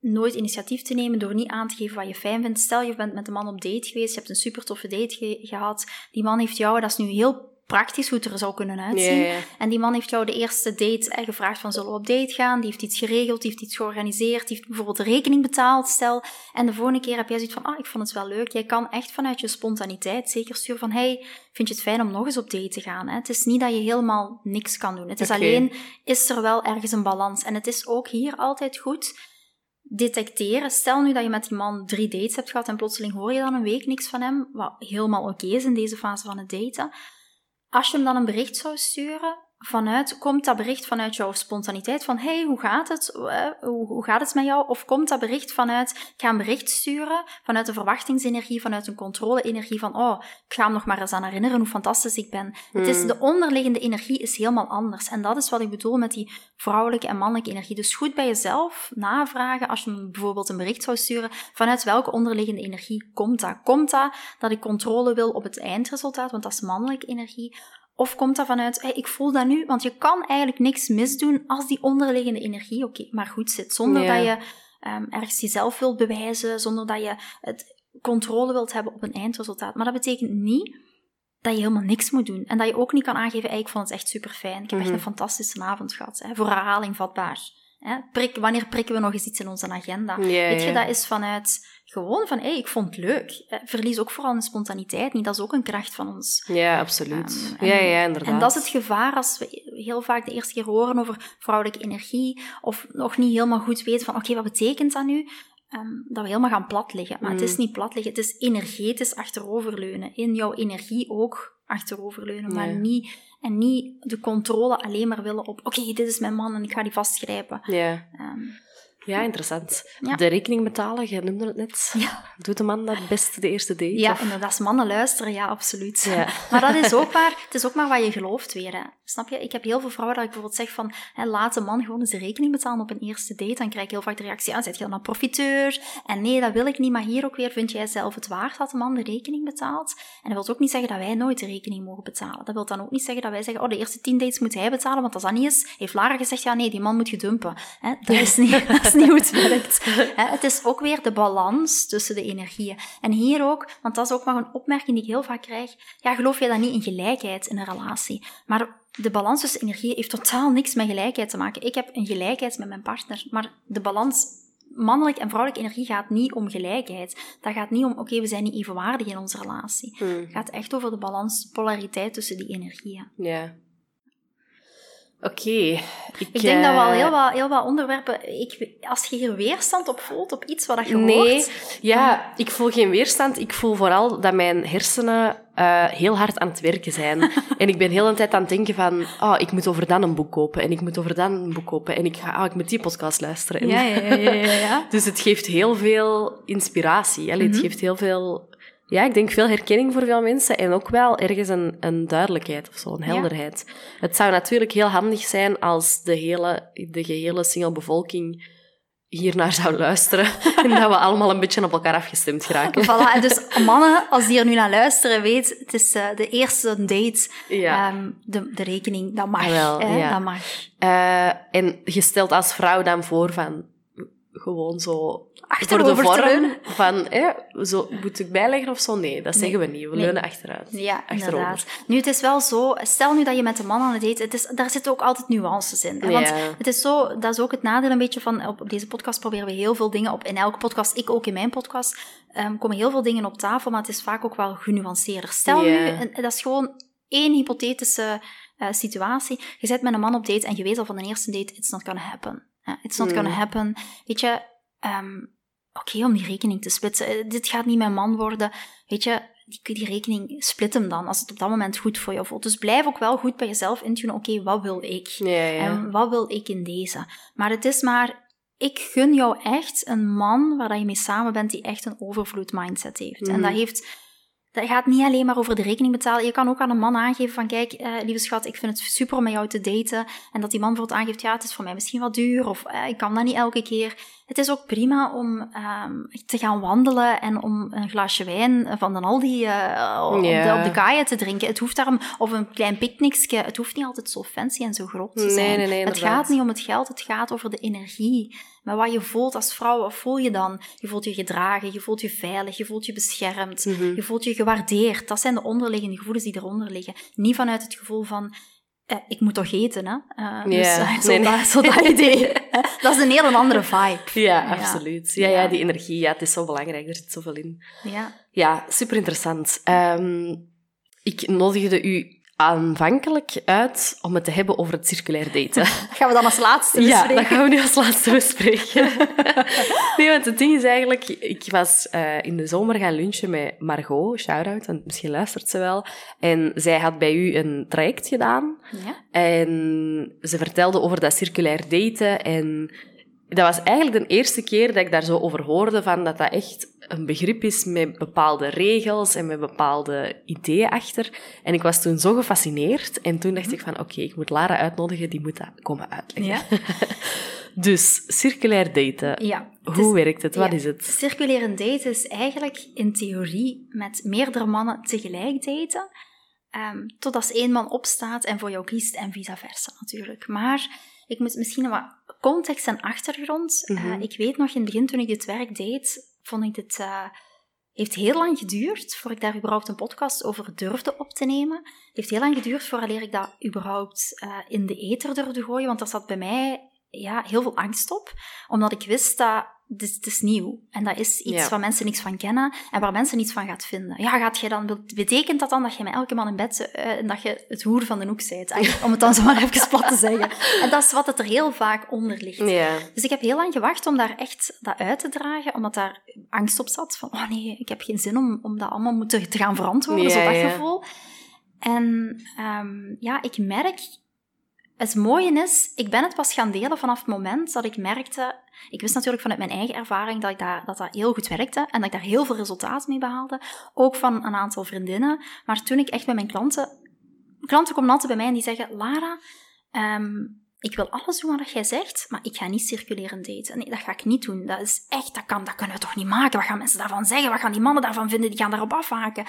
nooit initiatief te nemen, door niet aan te geven wat je fijn vindt. Stel, je bent met een man op date geweest, je hebt een super toffe date gehad, die man heeft jou, dat is nu heel praktisch hoe het er zou kunnen uitzien. Yeah. En die man heeft jou de eerste date gevraagd van, zullen we op date gaan? Die heeft iets geregeld, die heeft iets georganiseerd, die heeft bijvoorbeeld de rekening betaald, stel. En de volgende keer heb jij zoiets van, ik vond het wel leuk. Jij kan echt vanuit je spontaniteit zeker sturen van, vind je het fijn om nog eens op date te gaan? Hè? Het is niet dat je helemaal niks kan doen. Het is alleen, is er wel ergens een balans? En het is ook hier altijd goed detecteren. Stel nu dat je met die man 3 dates hebt gehad en plotseling hoor je dan een week niks van hem, wat helemaal oké is in deze fase van het daten. Als je hem dan een bericht zou sturen, komt dat bericht vanuit jouw spontaniteit van hoe gaat het? Hoe gaat het met jou? Of komt dat bericht vanuit, ik ga een bericht sturen, vanuit een verwachtingsenergie, vanuit een controle-energie van, ik ga hem nog maar eens aan herinneren hoe fantastisch ik ben. Het is, de onderliggende energie is helemaal anders. En dat is wat ik bedoel met die vrouwelijke en mannelijke energie. Dus goed bij jezelf navragen, als je hem bijvoorbeeld een bericht zou sturen, vanuit welke onderliggende energie komt dat? Komt dat dat ik controle wil op het eindresultaat, want dat is mannelijke energie? Of komt dat vanuit, ik voel dat nu, want je kan eigenlijk niks misdoen als die onderliggende energie maar goed zit. Zonder dat je ergens jezelf wilt bewijzen, zonder dat je het controle wilt hebben op een eindresultaat. Maar dat betekent niet dat je helemaal niks moet doen. En dat je ook niet kan aangeven, ik vond het echt super fijn. Ik heb echt een fantastische avond gehad. Hè, voor herhaling vatbaar. Hè, wanneer prikken we nog eens iets in onze agenda? Yeah. Weet je, dat is vanuit... Gewoon van, ik vond het leuk. Verlies ook vooral een spontaniteit niet. Dat is ook een kracht van ons. Ja, absoluut. Ja, inderdaad. En dat is het gevaar als we heel vaak de eerste keer horen over vrouwelijke energie of nog niet helemaal goed weten van, wat betekent dat nu? Dat we helemaal gaan plat liggen. Maar het is niet plat liggen. Het is energetisch achteroverleunen. In jouw energie ook achteroverleunen, maar niet de controle alleen maar willen op, dit is mijn man en ik ga die vastgrijpen. Ja. Ja, interessant. Ja. De rekening betalen, jij noemde het net. Ja. Doet de man dat best de eerste date? Ja, inderdaad. Als mannen luisteren, ja, absoluut. Ja. Maar dat is ook maar, het is ook maar wat je gelooft weer. Hè. Snap je? Ik heb heel veel vrouwen dat ik bijvoorbeeld zeg van, laat de man gewoon eens de rekening betalen op een eerste date. Dan krijg ik heel vaak de reactie, zet je dan een profiteur? En nee, dat wil ik niet. Maar hier ook weer, vind jij zelf het waard dat de man de rekening betaalt? En dat wil ook niet zeggen dat wij nooit de rekening mogen betalen. Dat wil dan ook niet zeggen dat wij zeggen, de eerste 10 dates moet hij betalen, want als dat niet is, heeft Lara gezegd, nee, die man moet je dumpen. Hè? Dat is niet... niet hoe het werkt. Het is ook weer de balans tussen de energieën. En hier ook, want dat is ook maar een opmerking die ik heel vaak krijg, geloof je dan niet in gelijkheid in een relatie? Maar de balans tussen energieën heeft totaal niks met gelijkheid te maken. Ik heb een gelijkheid met mijn partner, maar de balans mannelijk en vrouwelijke energie gaat niet om gelijkheid. Dat gaat niet om, we zijn niet evenwaardig in onze relatie. Het gaat echt over de balans, polariteit tussen die energieën. Ja. Oké. Ik denk dat we al heel wat onderwerpen... als je hier weerstand op voelt, op iets wat je hoort... Nee, ik voel geen weerstand. Ik voel vooral dat mijn hersenen heel hard aan het werken zijn. En ik ben heel de tijd aan het denken van... ik moet over dan een boek kopen. En ik moet over dan een boek kopen. En ik moet die podcast luisteren. En ja. Dus het geeft heel veel inspiratie. Allee, het geeft heel veel... Ja, ik denk veel herkenning voor veel mensen en ook wel ergens een duidelijkheid of zo, een helderheid. Ja. Het zou natuurlijk heel handig zijn als de gehele singlebevolking hiernaar zou luisteren en dat we allemaal een beetje op elkaar afgestemd geraken. Voilà, dus mannen, als die er nu naar luisteren, weet, het is de eerste date, de rekening, dat mag. Wel, dat mag. En je stelt als vrouw dan voor van... Gewoon zo voor de vorm van, zo moet ik bijleggen of zo? Nee, dat zeggen we niet. We leunen achteruit. Ja, achterover. Inderdaad. Nu, het is wel zo, stel nu dat je met een man aan het date, daar zitten ook altijd nuances in. Hè? Want het is zo, dat is ook het nadeel een beetje van, op deze podcast proberen we heel veel dingen op, in elke podcast, ik ook in mijn podcast, komen heel veel dingen op tafel, maar het is vaak ook wel genuanceerder. Stel nu, dat is gewoon één hypothetische situatie, je zit met een man op date en je weet al van de eerste date, it's not gonna happen. It's not gonna happen. Weet je, oké, om die rekening te splitsen. Dit gaat niet mijn man worden. Weet je, die rekening, split hem dan, als het op dat moment goed voor je voelt. Dus blijf ook wel goed bij jezelf intunen. Oké, wat wil ik? En wat wil ik in deze? Maar het is maar... Ik gun jou echt een man waar je mee samen bent die echt een overvloed mindset heeft. En dat gaat niet alleen maar over de rekening betalen. Je kan ook aan een man aangeven van, kijk, lieve schat, ik vind het super om met jou te daten. En dat die man bijvoorbeeld aangeeft, ja, het is voor mij misschien wat duur. Of ik kan dat niet elke keer. Het is ook prima om te gaan wandelen en om een glaasje wijn van de Aldi op de kaaien te drinken. Het hoeft daarom, of een klein picknickje. Het hoeft niet altijd zo fancy en zo groot te zijn. Nee, het gaat niet om het geld, het gaat over de energie. Maar wat je voelt als vrouw, wat voel je dan? Je voelt je gedragen, je voelt je veilig, je voelt je beschermd, je voelt je gewaardeerd. Dat zijn de onderliggende gevoelens die eronder liggen. Niet vanuit het gevoel van... ik moet toch eten, hè? Dat idee. Dat is een heel andere vibe. Ja, absoluut. Ja, die energie, ja, het is zo belangrijk. Er zit zoveel in. Ja, super interessant. Ik nodigde u aanvankelijk uit om het te hebben over het circulair daten. Dat gaan we dan als laatste bespreken. Ja, dat gaan we nu als laatste bespreken. Nee, want het ding is eigenlijk... Ik was in de zomer gaan lunchen met Margot, shout-out, want misschien luistert ze wel. En zij had bij u een traject gedaan. Ja. En ze vertelde over dat circulair daten. En dat was eigenlijk de eerste keer dat ik daar zo over hoorde, van dat dat echt een begrip is met bepaalde regels en met bepaalde ideeën achter. En ik was toen zo gefascineerd. En toen dacht ik van, oké, ik moet Lara uitnodigen, die moet dat komen uitleggen. Ja. Dus, circulair daten. Ja. Hoe werkt het? Wat is het? Circulair daten is eigenlijk in theorie met meerdere mannen tegelijk daten. Totdat één man opstaat en voor jou kiest en vice versa natuurlijk. Maar... ik moet misschien wat context en achtergrond. Ik weet nog, in het begin toen ik dit werk deed, vond ik dit... heeft heel lang geduurd voordat ik daar überhaupt een podcast over durfde op te nemen. Het heeft heel lang geduurd voordat ik dat überhaupt in de ether durfde gooien, want daar zat bij mij heel veel angst op. Omdat ik wist dat het is nieuw. En dat is iets waar mensen niks van kennen en waar mensen niets van gaat vinden. Ja, betekent dat dan dat je met elke man in bed en dat je het hoer van de hoek bent? Om het dan zo maar even plat te zeggen. En dat is wat het er heel vaak onder ligt. Ja. Dus ik heb heel lang gewacht om daar echt dat uit te dragen, omdat daar angst op zat. Van, oh nee, ik heb geen zin om dat allemaal moeten te gaan verantwoorden, zo'n gevoel. En ik merk... Het mooie is, ik ben het pas gaan delen vanaf het moment dat ik merkte... Ik wist natuurlijk vanuit mijn eigen ervaring dat heel goed werkte en dat ik daar heel veel resultaat mee behaalde. Ook van een aantal vriendinnen. Maar toen ik echt bij mijn klanten... Klanten komen altijd bij mij en die zeggen... Lara, ik wil alles doen wat jij zegt, maar ik ga niet circulerend daten. Nee, dat ga ik niet doen. Dat is echt... Dat kunnen we toch niet maken? Wat gaan mensen daarvan zeggen? Wat gaan die mannen daarvan vinden? Die gaan daarop afhaken.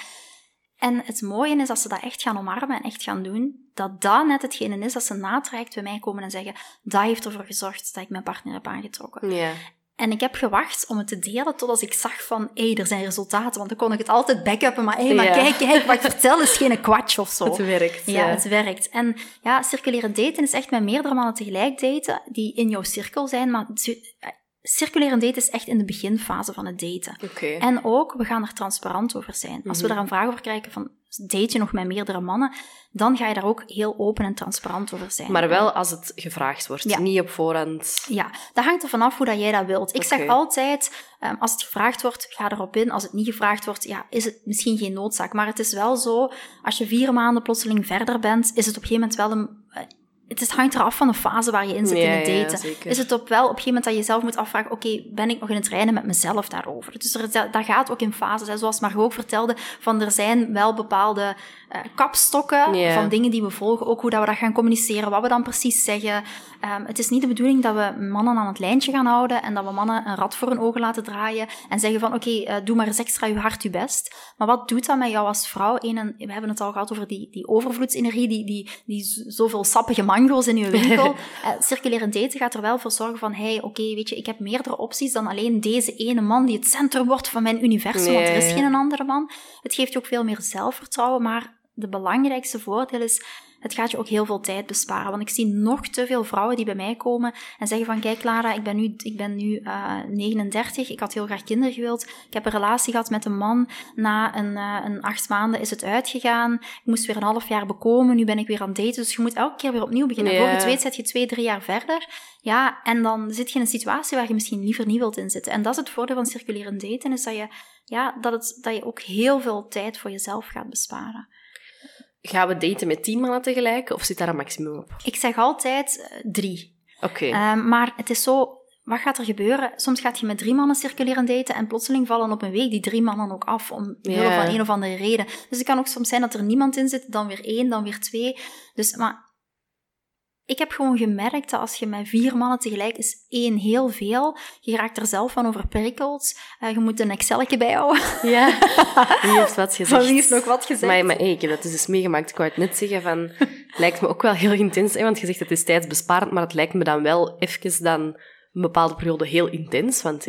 En het mooie is, als ze dat echt gaan omarmen en echt gaan doen, dat dat net hetgene is dat ze na het traject bij mij komen en zeggen, dat heeft ervoor gezorgd dat ik mijn partner heb aangetrokken. Ja. En ik heb gewacht om het te delen totdat ik zag van, er zijn resultaten, want dan kon ik het altijd back-uppen, maar kijk, wat ik vertel is geen kwatsch of zo. Het werkt. Ja, het werkt. En circuleren daten is echt met meerdere mannen tegelijk daten, die in jouw cirkel zijn, maar... Circulaire daten is echt in de beginfase van het daten. Okay. En ook, we gaan er transparant over zijn. Als we daar een vraag over krijgen van, date je nog met meerdere mannen? Dan ga je daar ook heel open en transparant over zijn. Maar wel als het gevraagd wordt, niet op voorhand. Ja, dat hangt er vanaf hoe dat jij dat wilt. Ik zeg altijd, als het gevraagd wordt, ga erop in. Als het niet gevraagd wordt, is het misschien geen noodzaak. Maar het is wel zo, als je 4 maanden plotseling verder bent, is het op een gegeven moment wel een... Het hangt eraf van de fase waar je in zit in het daten. Ja, is het op een gegeven moment dat je zelf moet afvragen, ben ik nog in het reinen met mezelf daarover? Dus dat gaat ook in fases. Hè. Zoals Margot ook vertelde, van er zijn wel bepaalde kapstokken van dingen die we volgen. Ook hoe dat we dat gaan communiceren, wat we dan precies zeggen. Het is niet de bedoeling dat we mannen aan het lijntje gaan houden en dat we mannen een rat voor hun ogen laten draaien en zeggen van, doe maar eens extra je hard je best. Maar wat doet dat met jou als vrouw? We hebben het al gehad over die overvloedsenergie, die zoveel sappige man in je winkel. Circulerend daten gaat er wel voor zorgen van, weet je, ik heb meerdere opties dan alleen deze ene man die het centrum wordt van mijn universum, want er is geen andere man. Het geeft je ook veel meer zelfvertrouwen, maar de belangrijkste voordeel is, Het gaat je ook heel veel tijd besparen. Want ik zie nog te veel vrouwen die bij mij komen en zeggen van, kijk Lara, ik ben nu 39, ik had heel graag kinderen gewild. Ik heb een relatie gehad met een man. Na een 8 maanden is het uitgegaan. Ik moest weer een half jaar bekomen. Nu ben ik weer aan het daten. Dus je moet elke keer weer opnieuw beginnen. Voor het weet zet je 2-3 jaar verder. Ja, en dan zit je in een situatie waar je misschien liever niet wilt inzitten. En dat is het voordeel van circulairend daten, is dat je, dat je ook heel veel tijd voor jezelf gaat besparen. Gaan we daten met 10 mannen tegelijk, of zit daar een maximum op? Ik zeg altijd 3. Oké. Maar het is zo, wat gaat er gebeuren? Soms gaat je met 3 mannen circulairend daten en plotseling vallen op een week die 3 mannen ook af, om van een of andere reden. Dus het kan ook soms zijn dat er niemand in zit, dan weer 1, dan weer 2. Dus, maar ik heb gewoon gemerkt dat als je met 4 mannen tegelijk is, 1 heel veel. Je raakt er zelf van overprikkeld. Je moet een Excelletje bijhouden. Ja, wie heeft wat gezegd? Van wie heeft nog wat gezegd? Maar hey, ik heb dat dus meegemaakt. Ik wou het net zeggen van, het lijkt me ook wel heel intens. Hè? Want je zegt het is tijdsbesparend, maar het lijkt me dan wel even dan een bepaalde periode heel intens. Want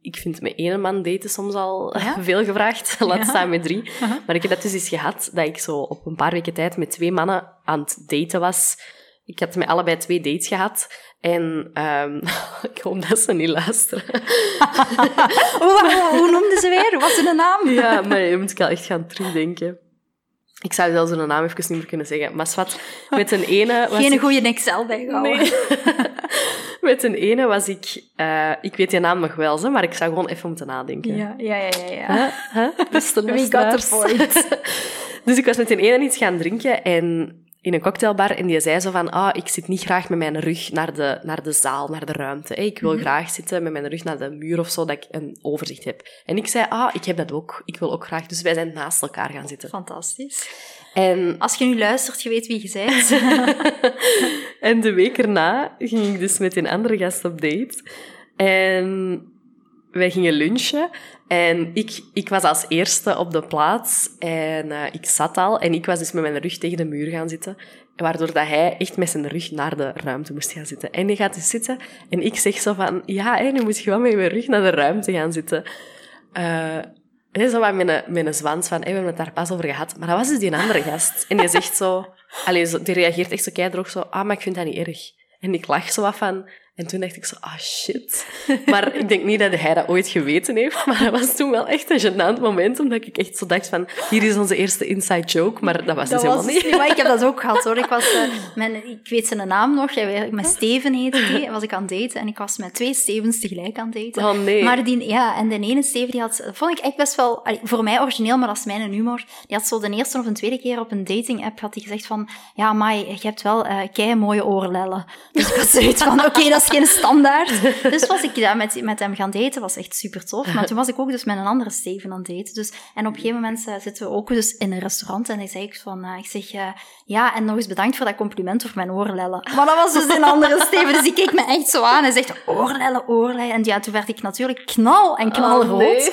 ik vind met 1 man daten soms al veel gevraagd. Laat staan met 3. Uh-huh. Maar ik heb dat dus eens gehad, dat ik zo op een paar weken tijd met 2 mannen aan het daten was. Ik had met allebei 2 dates gehad. En ik hoop dat ze niet luisteren. Hoe noemden ze weer? Wat is hun naam? Ja, maar je moet wel echt gaan terugdenken. Ik zou zelfs hun naam even niet meer kunnen zeggen. Maar zwart, met een ene... Was geen goede Excel bijgehouden. Nee. Met een ene was ik... ik weet je naam nog wel, maar ik zou gewoon even moeten nadenken. Ja. Huh? Dus we got the point. Dus ik was met een ene iets gaan drinken en... in een cocktailbar, en die zei zo van, ik zit niet graag met mijn rug naar de zaal, naar de ruimte. Ik wil graag zitten met mijn rug naar de muur of zo, dat ik een overzicht heb. En ik zei, ik heb dat ook. Ik wil ook graag. Dus wij zijn naast elkaar gaan zitten. Fantastisch. En als je nu luistert, je weet wie je bent. En de week erna ging ik dus met een andere gast op date. En wij gingen lunchen. En ik was als eerste op de plaats en ik zat al. En ik was dus met mijn rug tegen de muur gaan zitten. Waardoor dat hij echt met zijn rug naar de ruimte moest gaan zitten. En hij gaat dus zitten en ik zeg zo van... Ja, nu moet je wel met mijn rug naar de ruimte gaan zitten. Zo wat met een zwans van... We hebben het daar pas over gehad. Maar dat was dus die andere gast. En die zegt zo... die reageert echt zo keidroog zo... maar ik vind dat niet erg. En ik lach zo wat van... En toen dacht ik zo, shit. Maar ik denk niet dat hij dat ooit geweten heeft. Maar dat was toen wel echt een gênant moment. Omdat ik echt zo dacht van, hier is onze eerste inside joke. Maar dat was dat dus helemaal niet. Maar ik heb dat ook gehad, hoor. Ik weet zijn naam nog. Met Steven heette die. Was ik aan het daten. En ik was met 2 Stevens tegelijk aan het daten. Oh nee. Maar en de ene Steven, die had, vond ik echt best wel... Voor mij origineel, maar dat is mijn humor. Die had zo de eerste of een tweede keer op een dating-app had hij gezegd van... Ja, amai, je hebt wel kei mooie oorlellen. Dus ik had zoiets van, oké, dat is geen standaard. Dus was ik daar met hem gaan daten, was echt super tof. Maar toen was ik ook dus met een andere Steven aan het daten. Dus, en op een gegeven moment zitten we ook dus in een restaurant en dan zei ik van, en nog eens bedankt voor dat compliment over mijn oorlellen. Maar dat was dus een andere Steven, dus die keek me echt zo aan en zegt, oorlellen. En toen werd ik natuurlijk knalrood. Nee.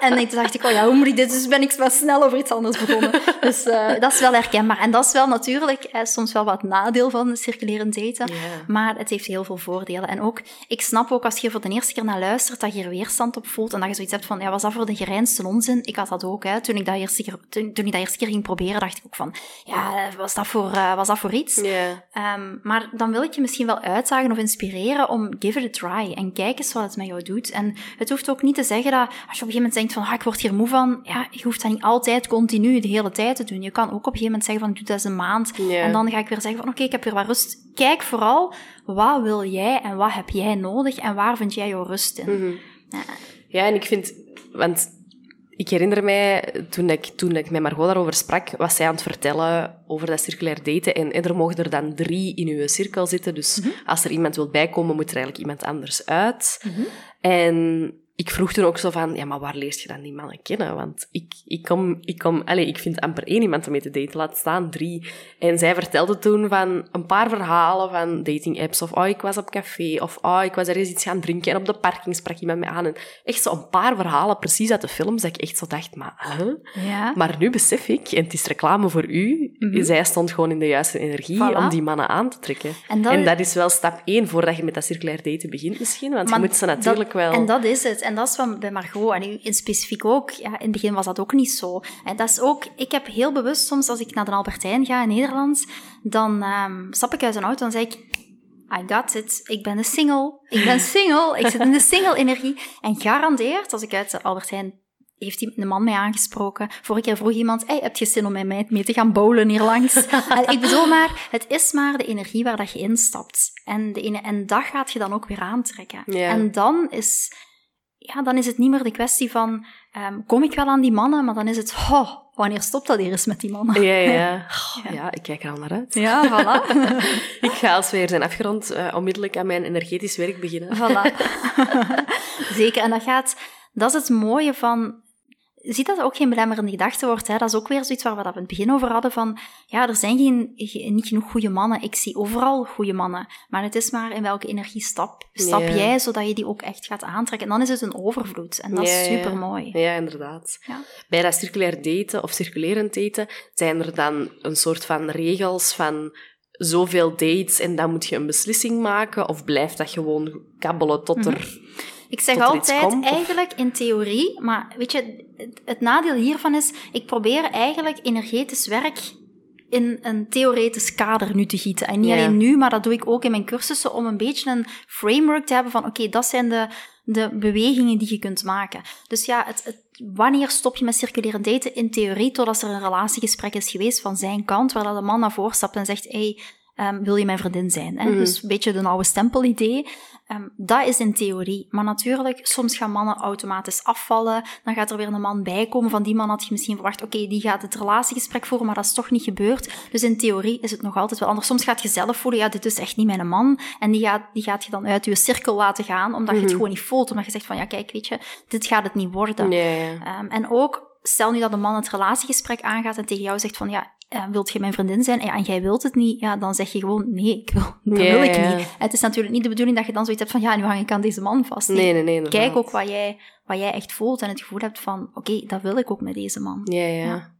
En toen dacht ik, hoe moet ik dit? Dus ben ik maar snel over iets anders begonnen. Dus dat is wel herkenbaar. En dat is wel natuurlijk soms wel wat nadeel van circulairend daten. Yeah. Maar het heeft heel veel voordelen. En ook, ik snap ook als je voor de eerste keer naar luistert, dat je er weerstand op voelt en dat je zoiets hebt van, was dat voor de gereinste onzin? Ik had dat ook, hè. Toen ik dat eerste keer ging proberen, dacht ik ook van, was dat voor iets? Yeah. Maar dan wil ik je misschien wel uitdagen of inspireren om give it a try en kijk eens wat het met jou doet. En het hoeft ook niet te zeggen dat, als je op een gegeven moment denkt van, ik word hier moe van, je hoeft dat niet altijd continu de hele tijd te doen. Je kan ook op een gegeven moment zeggen van, ik doe dat eens een maand. Yeah. En dan ga ik weer zeggen van, oké, ik heb weer wat rust. Kijk vooral, wat wil jij en wat heb jij nodig en waar vind jij jouw rust in? Mm-hmm. Ja, en ik vind... Want ik herinner mij, toen ik met Margot daarover sprak, was zij aan het vertellen over dat circulair daten. En er mogen er dan 3 in uw cirkel zitten. Dus als er iemand wil bijkomen, moet er eigenlijk iemand anders uit. Mm-hmm. En ik vroeg toen ook zo van... maar waar leer je dan die mannen kennen? Want ik vind amper 1 iemand om mee te daten. Laat staan 3. En zij vertelde toen van een paar verhalen van dating-apps. Of, ik was op café. Of, ik was ergens iets gaan drinken. En op de parking sprak iemand me aan. En echt zo een paar verhalen, precies uit de films, dat ik echt zo dacht, maar nu besef ik, en het is reclame voor u, zij stond gewoon in de juiste energie om die mannen aan te trekken. En dat is wel stap 1, voordat je met dat circulair daten begint misschien. Want je moet ze natuurlijk wel... En dat is het. En dat is van bij Margot. En nu in specifiek ook. Ja, in het begin was dat ook niet zo. En dat is ook... Ik heb heel bewust soms, als ik naar de Albertijn ga in Nederland, dan stap ik uit een auto en dan zeg ik... I got it. Ik ben single. Ik zit in de single-energie. En garandeerd, als ik uit de Albertijn... heeft een man mij aangesproken. Vorige keer vroeg iemand, hey, heb je zin om met mij mee te gaan bowlen hier langs? Ik bedoel maar, het is maar de energie waar dat je instapt. En dat gaat je dan ook weer aantrekken. Yeah. En dan is het niet meer de kwestie van, kom ik wel aan die mannen? Maar dan is het, wanneer stopt dat hier eens met die mannen? Ja, ik kijk er al naar uit. Ja, voilà. Ik ga als we hier zijn afgerond, onmiddellijk aan mijn energetisch werk beginnen. Voilà. Zeker, en dat is het mooie van... Zie dat ook geen belemmerende gedachte wordt. Hè? Dat is ook weer zoiets waar we het in het begin over hadden. Van, ja, er zijn niet genoeg goede mannen. Ik zie overal goede mannen. Maar het is maar in welke energie stap jij, zodat je die ook echt gaat aantrekken. En dan is het een overvloed. En dat is supermooi. Ja, inderdaad. Ja. Bij dat circulair daten of circulerend daten zijn er dan een soort van regels van... zoveel dates en dan moet je een beslissing maken. Of blijft dat gewoon kabbelen tot er... Ik zeg altijd, eigenlijk in theorie, maar weet je, het nadeel hiervan is, ik probeer eigenlijk energetisch werk in een theoretisch kader nu te gieten. En niet alleen nu, maar dat doe ik ook in mijn cursussen, om een beetje een framework te hebben van, oké, dat zijn de bewegingen die je kunt maken. Dus ja, wanneer stop je met circulaire daten? In theorie, totdat er een relatiegesprek is geweest van zijn kant, waar dat de man naar voren stapt en zegt, hey, wil je mijn vriendin zijn? Hè? Dus een beetje een oude stempelidee. Dat is in theorie. Maar natuurlijk, soms gaan mannen automatisch afvallen. Dan gaat er weer een man bij komen. Van die man had je misschien verwacht, oké, die gaat het relatiegesprek voeren, maar dat is toch niet gebeurd. Dus in theorie is het nog altijd wel anders. Soms gaat je zelf voelen, ja, dit is echt niet mijn man. En die gaat je dan uit je cirkel laten gaan, omdat je het gewoon niet voelt. Omdat je zegt van, ja, kijk, weet je, dit gaat het niet worden. Nee. En ook, stel nu dat een man het relatiegesprek aangaat en tegen jou zegt van, ja, wilt je mijn vriendin zijn? Ja, en jij wilt het niet. Ja, dan zeg je gewoon, nee, dat wil ik niet. Het is natuurlijk niet de bedoeling dat je dan zoiets hebt van, ja, nu hang ik aan deze man vast. Nee, kijk ook wat jij echt voelt en het gevoel hebt van, oké, dat wil ik ook met deze man. Ja.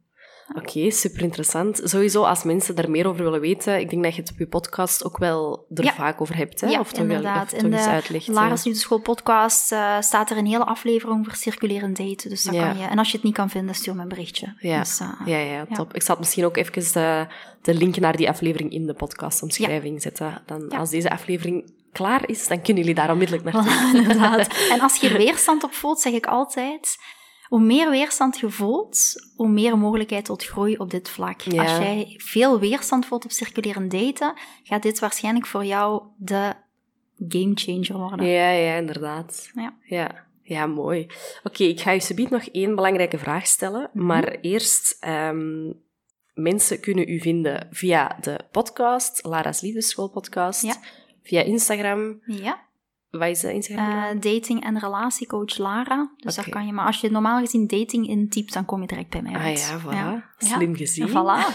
Oké, super interessant. Sowieso, als mensen daar meer over willen weten, ik denk dat je het op je podcast ook wel vaak over hebt, hè? Ja, of inderdaad. Wel, of in de uitlegt, Lara's Liefdeschool podcast staat er een hele aflevering over circulerend daten, dus dat kan je. En als je het niet kan vinden, stuur me een berichtje. Ja, dus, top. Ik zal misschien ook even de link naar die aflevering in de podcastomschrijving zetten. Dan als deze aflevering klaar is, dan kunnen jullie daar onmiddellijk naartoe. Voilà, inderdaad. En als je er weerstand op voelt, zeg ik altijd... Hoe meer weerstand je voelt, hoe meer mogelijkheid tot groei op dit vlak. Ja. Als jij veel weerstand voelt op circulaire daten, gaat dit waarschijnlijk voor jou de gamechanger worden. Ja, inderdaad. Ja, mooi. Oké, ik ga je subiet nog één belangrijke vraag stellen. Maar eerst, mensen kunnen u vinden via de podcast, Lara's Liefdesschool podcast, via Instagram. Ja. Wat is Instagram? Dating- en relatiecoach Lara. Dus daar kan je... Maar als je normaal gezien dating intypt, dan kom je direct bij mij uit. Ah ja, voilà. Ja. Slim gezien. Voilà.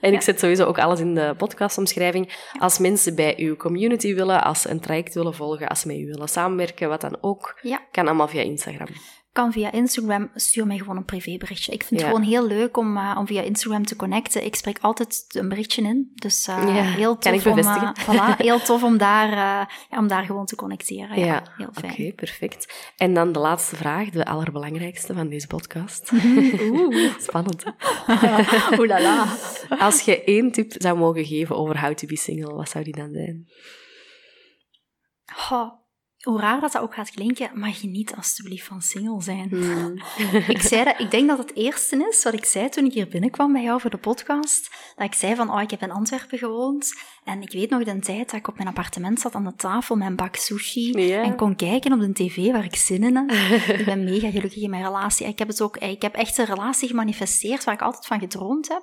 En ik zet sowieso ook alles in de podcastomschrijving. Ja. Als mensen bij uw community willen, als ze een traject willen volgen, als ze met u willen samenwerken, wat dan ook, kan allemaal via Instagram. Kan via Instagram, stuur mij gewoon een privéberichtje. Ik vind het gewoon heel leuk om via Instagram te connecten. Ik spreek altijd een berichtje in. Dus heel tof. Kan ik bevestigen. Heel tof om daar gewoon te connecteren. Ja, heel fijn. Oké, perfect. En dan de laatste vraag, de allerbelangrijkste van deze podcast. Oeh. Spannend. Oelala. Als je één tip zou mogen geven over how to be single, wat zou die dan zijn? Hoe raar dat ook gaat klinken, maar geniet alstublieft van single zijn. Ik denk dat het eerste is wat ik zei toen ik hier binnenkwam bij jou voor de podcast. Dat ik zei van, ik heb in Antwerpen gewoond. En ik weet nog de tijd dat ik op mijn appartement zat aan de tafel met een bak sushi. En kon kijken op de tv waar ik zin in had. Ik ben mega gelukkig in mijn relatie. Ik heb echt een relatie gemanifesteerd waar ik altijd van gedroomd heb.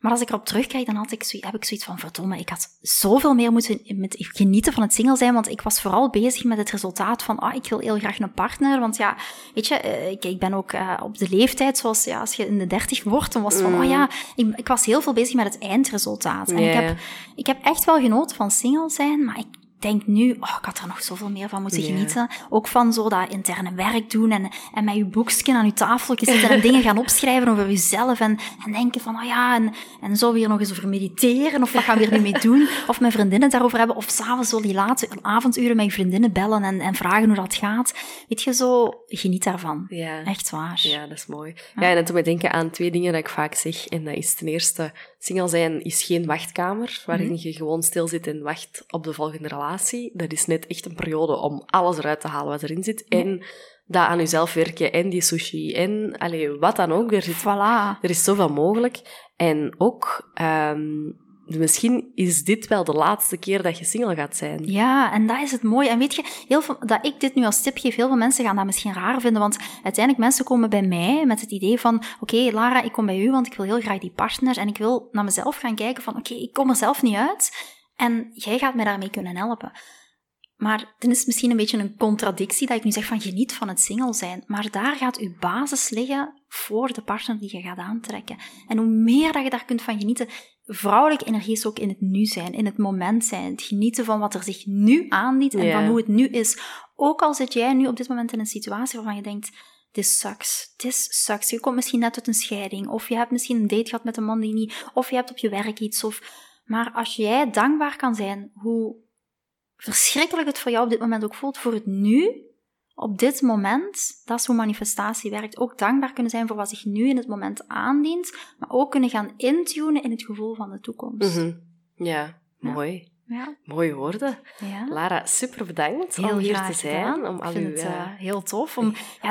Maar als ik erop terugkijk, dan heb ik zoiets van, verdomme, ik had zoveel meer moeten genieten van het single zijn, want ik was vooral bezig met het resultaat van, ik wil heel graag een partner, want ja, weet je, ik ben ook op de leeftijd, zoals ja, als je in de 30 wordt, dan was het van, ik was heel veel bezig met het eindresultaat. En ik heb echt wel genoten van single zijn, maar ik denk nu, oh, ik had er nog zoveel meer van moeten genieten. Ook van zo dat interne werk doen en met je boekje aan je tafeltje zitten en dingen gaan opschrijven over jezelf en denken van, oh ja, en zo weer nog eens over mediteren of wat gaan we er nu mee doen? Of mijn vriendinnen daarover hebben, of s'avonds zo die late avonduren met je vriendinnen bellen en vragen hoe dat gaat. Weet je, zo, geniet daarvan. Ja. Echt waar. Ja, dat is mooi. Ja, en dat doet mij denken aan twee dingen dat ik vaak zeg. En dat is ten eerste, single zijn is geen wachtkamer, waarin je gewoon stil zit en wacht op de volgende relatie. Dat is net echt een periode om alles eruit te halen wat erin zit. Ja. En dat aan jezelf werken en die sushi en allee, wat dan ook. Er is zoveel mogelijk. En ook... misschien is dit wel de laatste keer dat je single gaat zijn. Ja, en dat is het mooie. En weet je, heel veel, dat ik dit nu als tip geef, heel veel mensen gaan dat misschien raar vinden, want uiteindelijk mensen komen bij mij met het idee van, oké, Lara, ik kom bij u, want ik wil heel graag die partner en ik wil naar mezelf gaan kijken van, oké, ik kom er zelf niet uit en jij gaat mij daarmee kunnen helpen. Maar dan is het misschien een beetje een contradictie dat ik nu zeg van geniet van het single zijn. Maar daar gaat uw basis liggen voor de partner die je gaat aantrekken. En hoe meer dat je daar kunt van genieten, vrouwelijke energie is ook in het nu zijn, in het moment zijn. Het genieten van wat er zich nu aandient en van hoe het nu is. Ook al zit jij nu op dit moment in een situatie waarvan je denkt, this sucks. Je komt misschien net uit een scheiding, of je hebt misschien een date gehad met een man die niet, of je hebt op je werk iets. Maar als jij dankbaar kan zijn, hoe... verschrikkelijk het voor jou op dit moment ook voelt, voor het nu, op dit moment, dat is hoe manifestatie werkt. Ook dankbaar kunnen zijn voor wat zich nu in het moment aandient, maar ook kunnen gaan intunen in het gevoel van de toekomst. Ja, mooi. Ja. Mooie woorden. Ja. Lara, super bedankt om hier te zijn. Heel tof.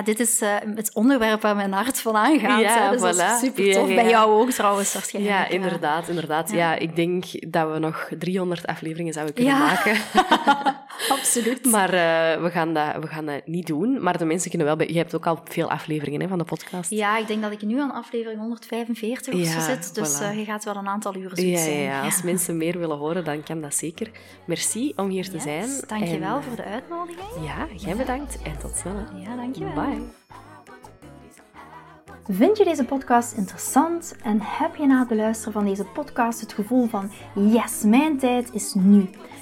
Dit is het onderwerp waar mijn hart van aangaat. Ja, dus dat is super tof. Bij jou ook trouwens waarschijnlijk. Ja, inderdaad. Ja, ik denk dat we nog 300 afleveringen zouden kunnen maken. Absoluut. Maar we gaan dat niet doen. Maar de mensen kunnen wel... Je hebt ook al veel afleveringen van de podcast. Ja, ik denk dat ik nu aan aflevering 145 of zo zit. Dus je gaat wel een aantal uren zoet zijn. Ja. Als mensen meer willen horen, dan kan dat zeker. Merci om hier te zijn. Dankjewel voor de uitnodiging. Ja, jij bedankt. En tot snel. Ja, dankjewel. Bye. Vind je deze podcast interessant en heb je na het beluisteren van deze podcast het gevoel van yes, mijn tijd is nu.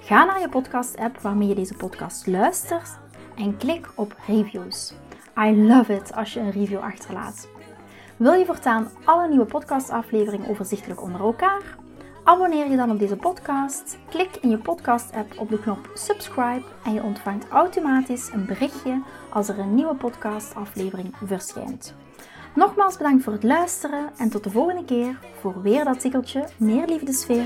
Ga naar je podcast-app waarmee je deze podcast luistert en klik op reviews. I love it als je een review achterlaat. Wil je voortaan alle nieuwe podcastafleveringen overzichtelijk onder elkaar? Abonneer je dan op deze podcast, klik in je podcast-app op de knop subscribe en je ontvangt automatisch een berichtje als er een nieuwe podcastaflevering verschijnt. Nogmaals bedankt voor het luisteren en tot de volgende keer voor weer dat tikkeltje meer liefdesfeer.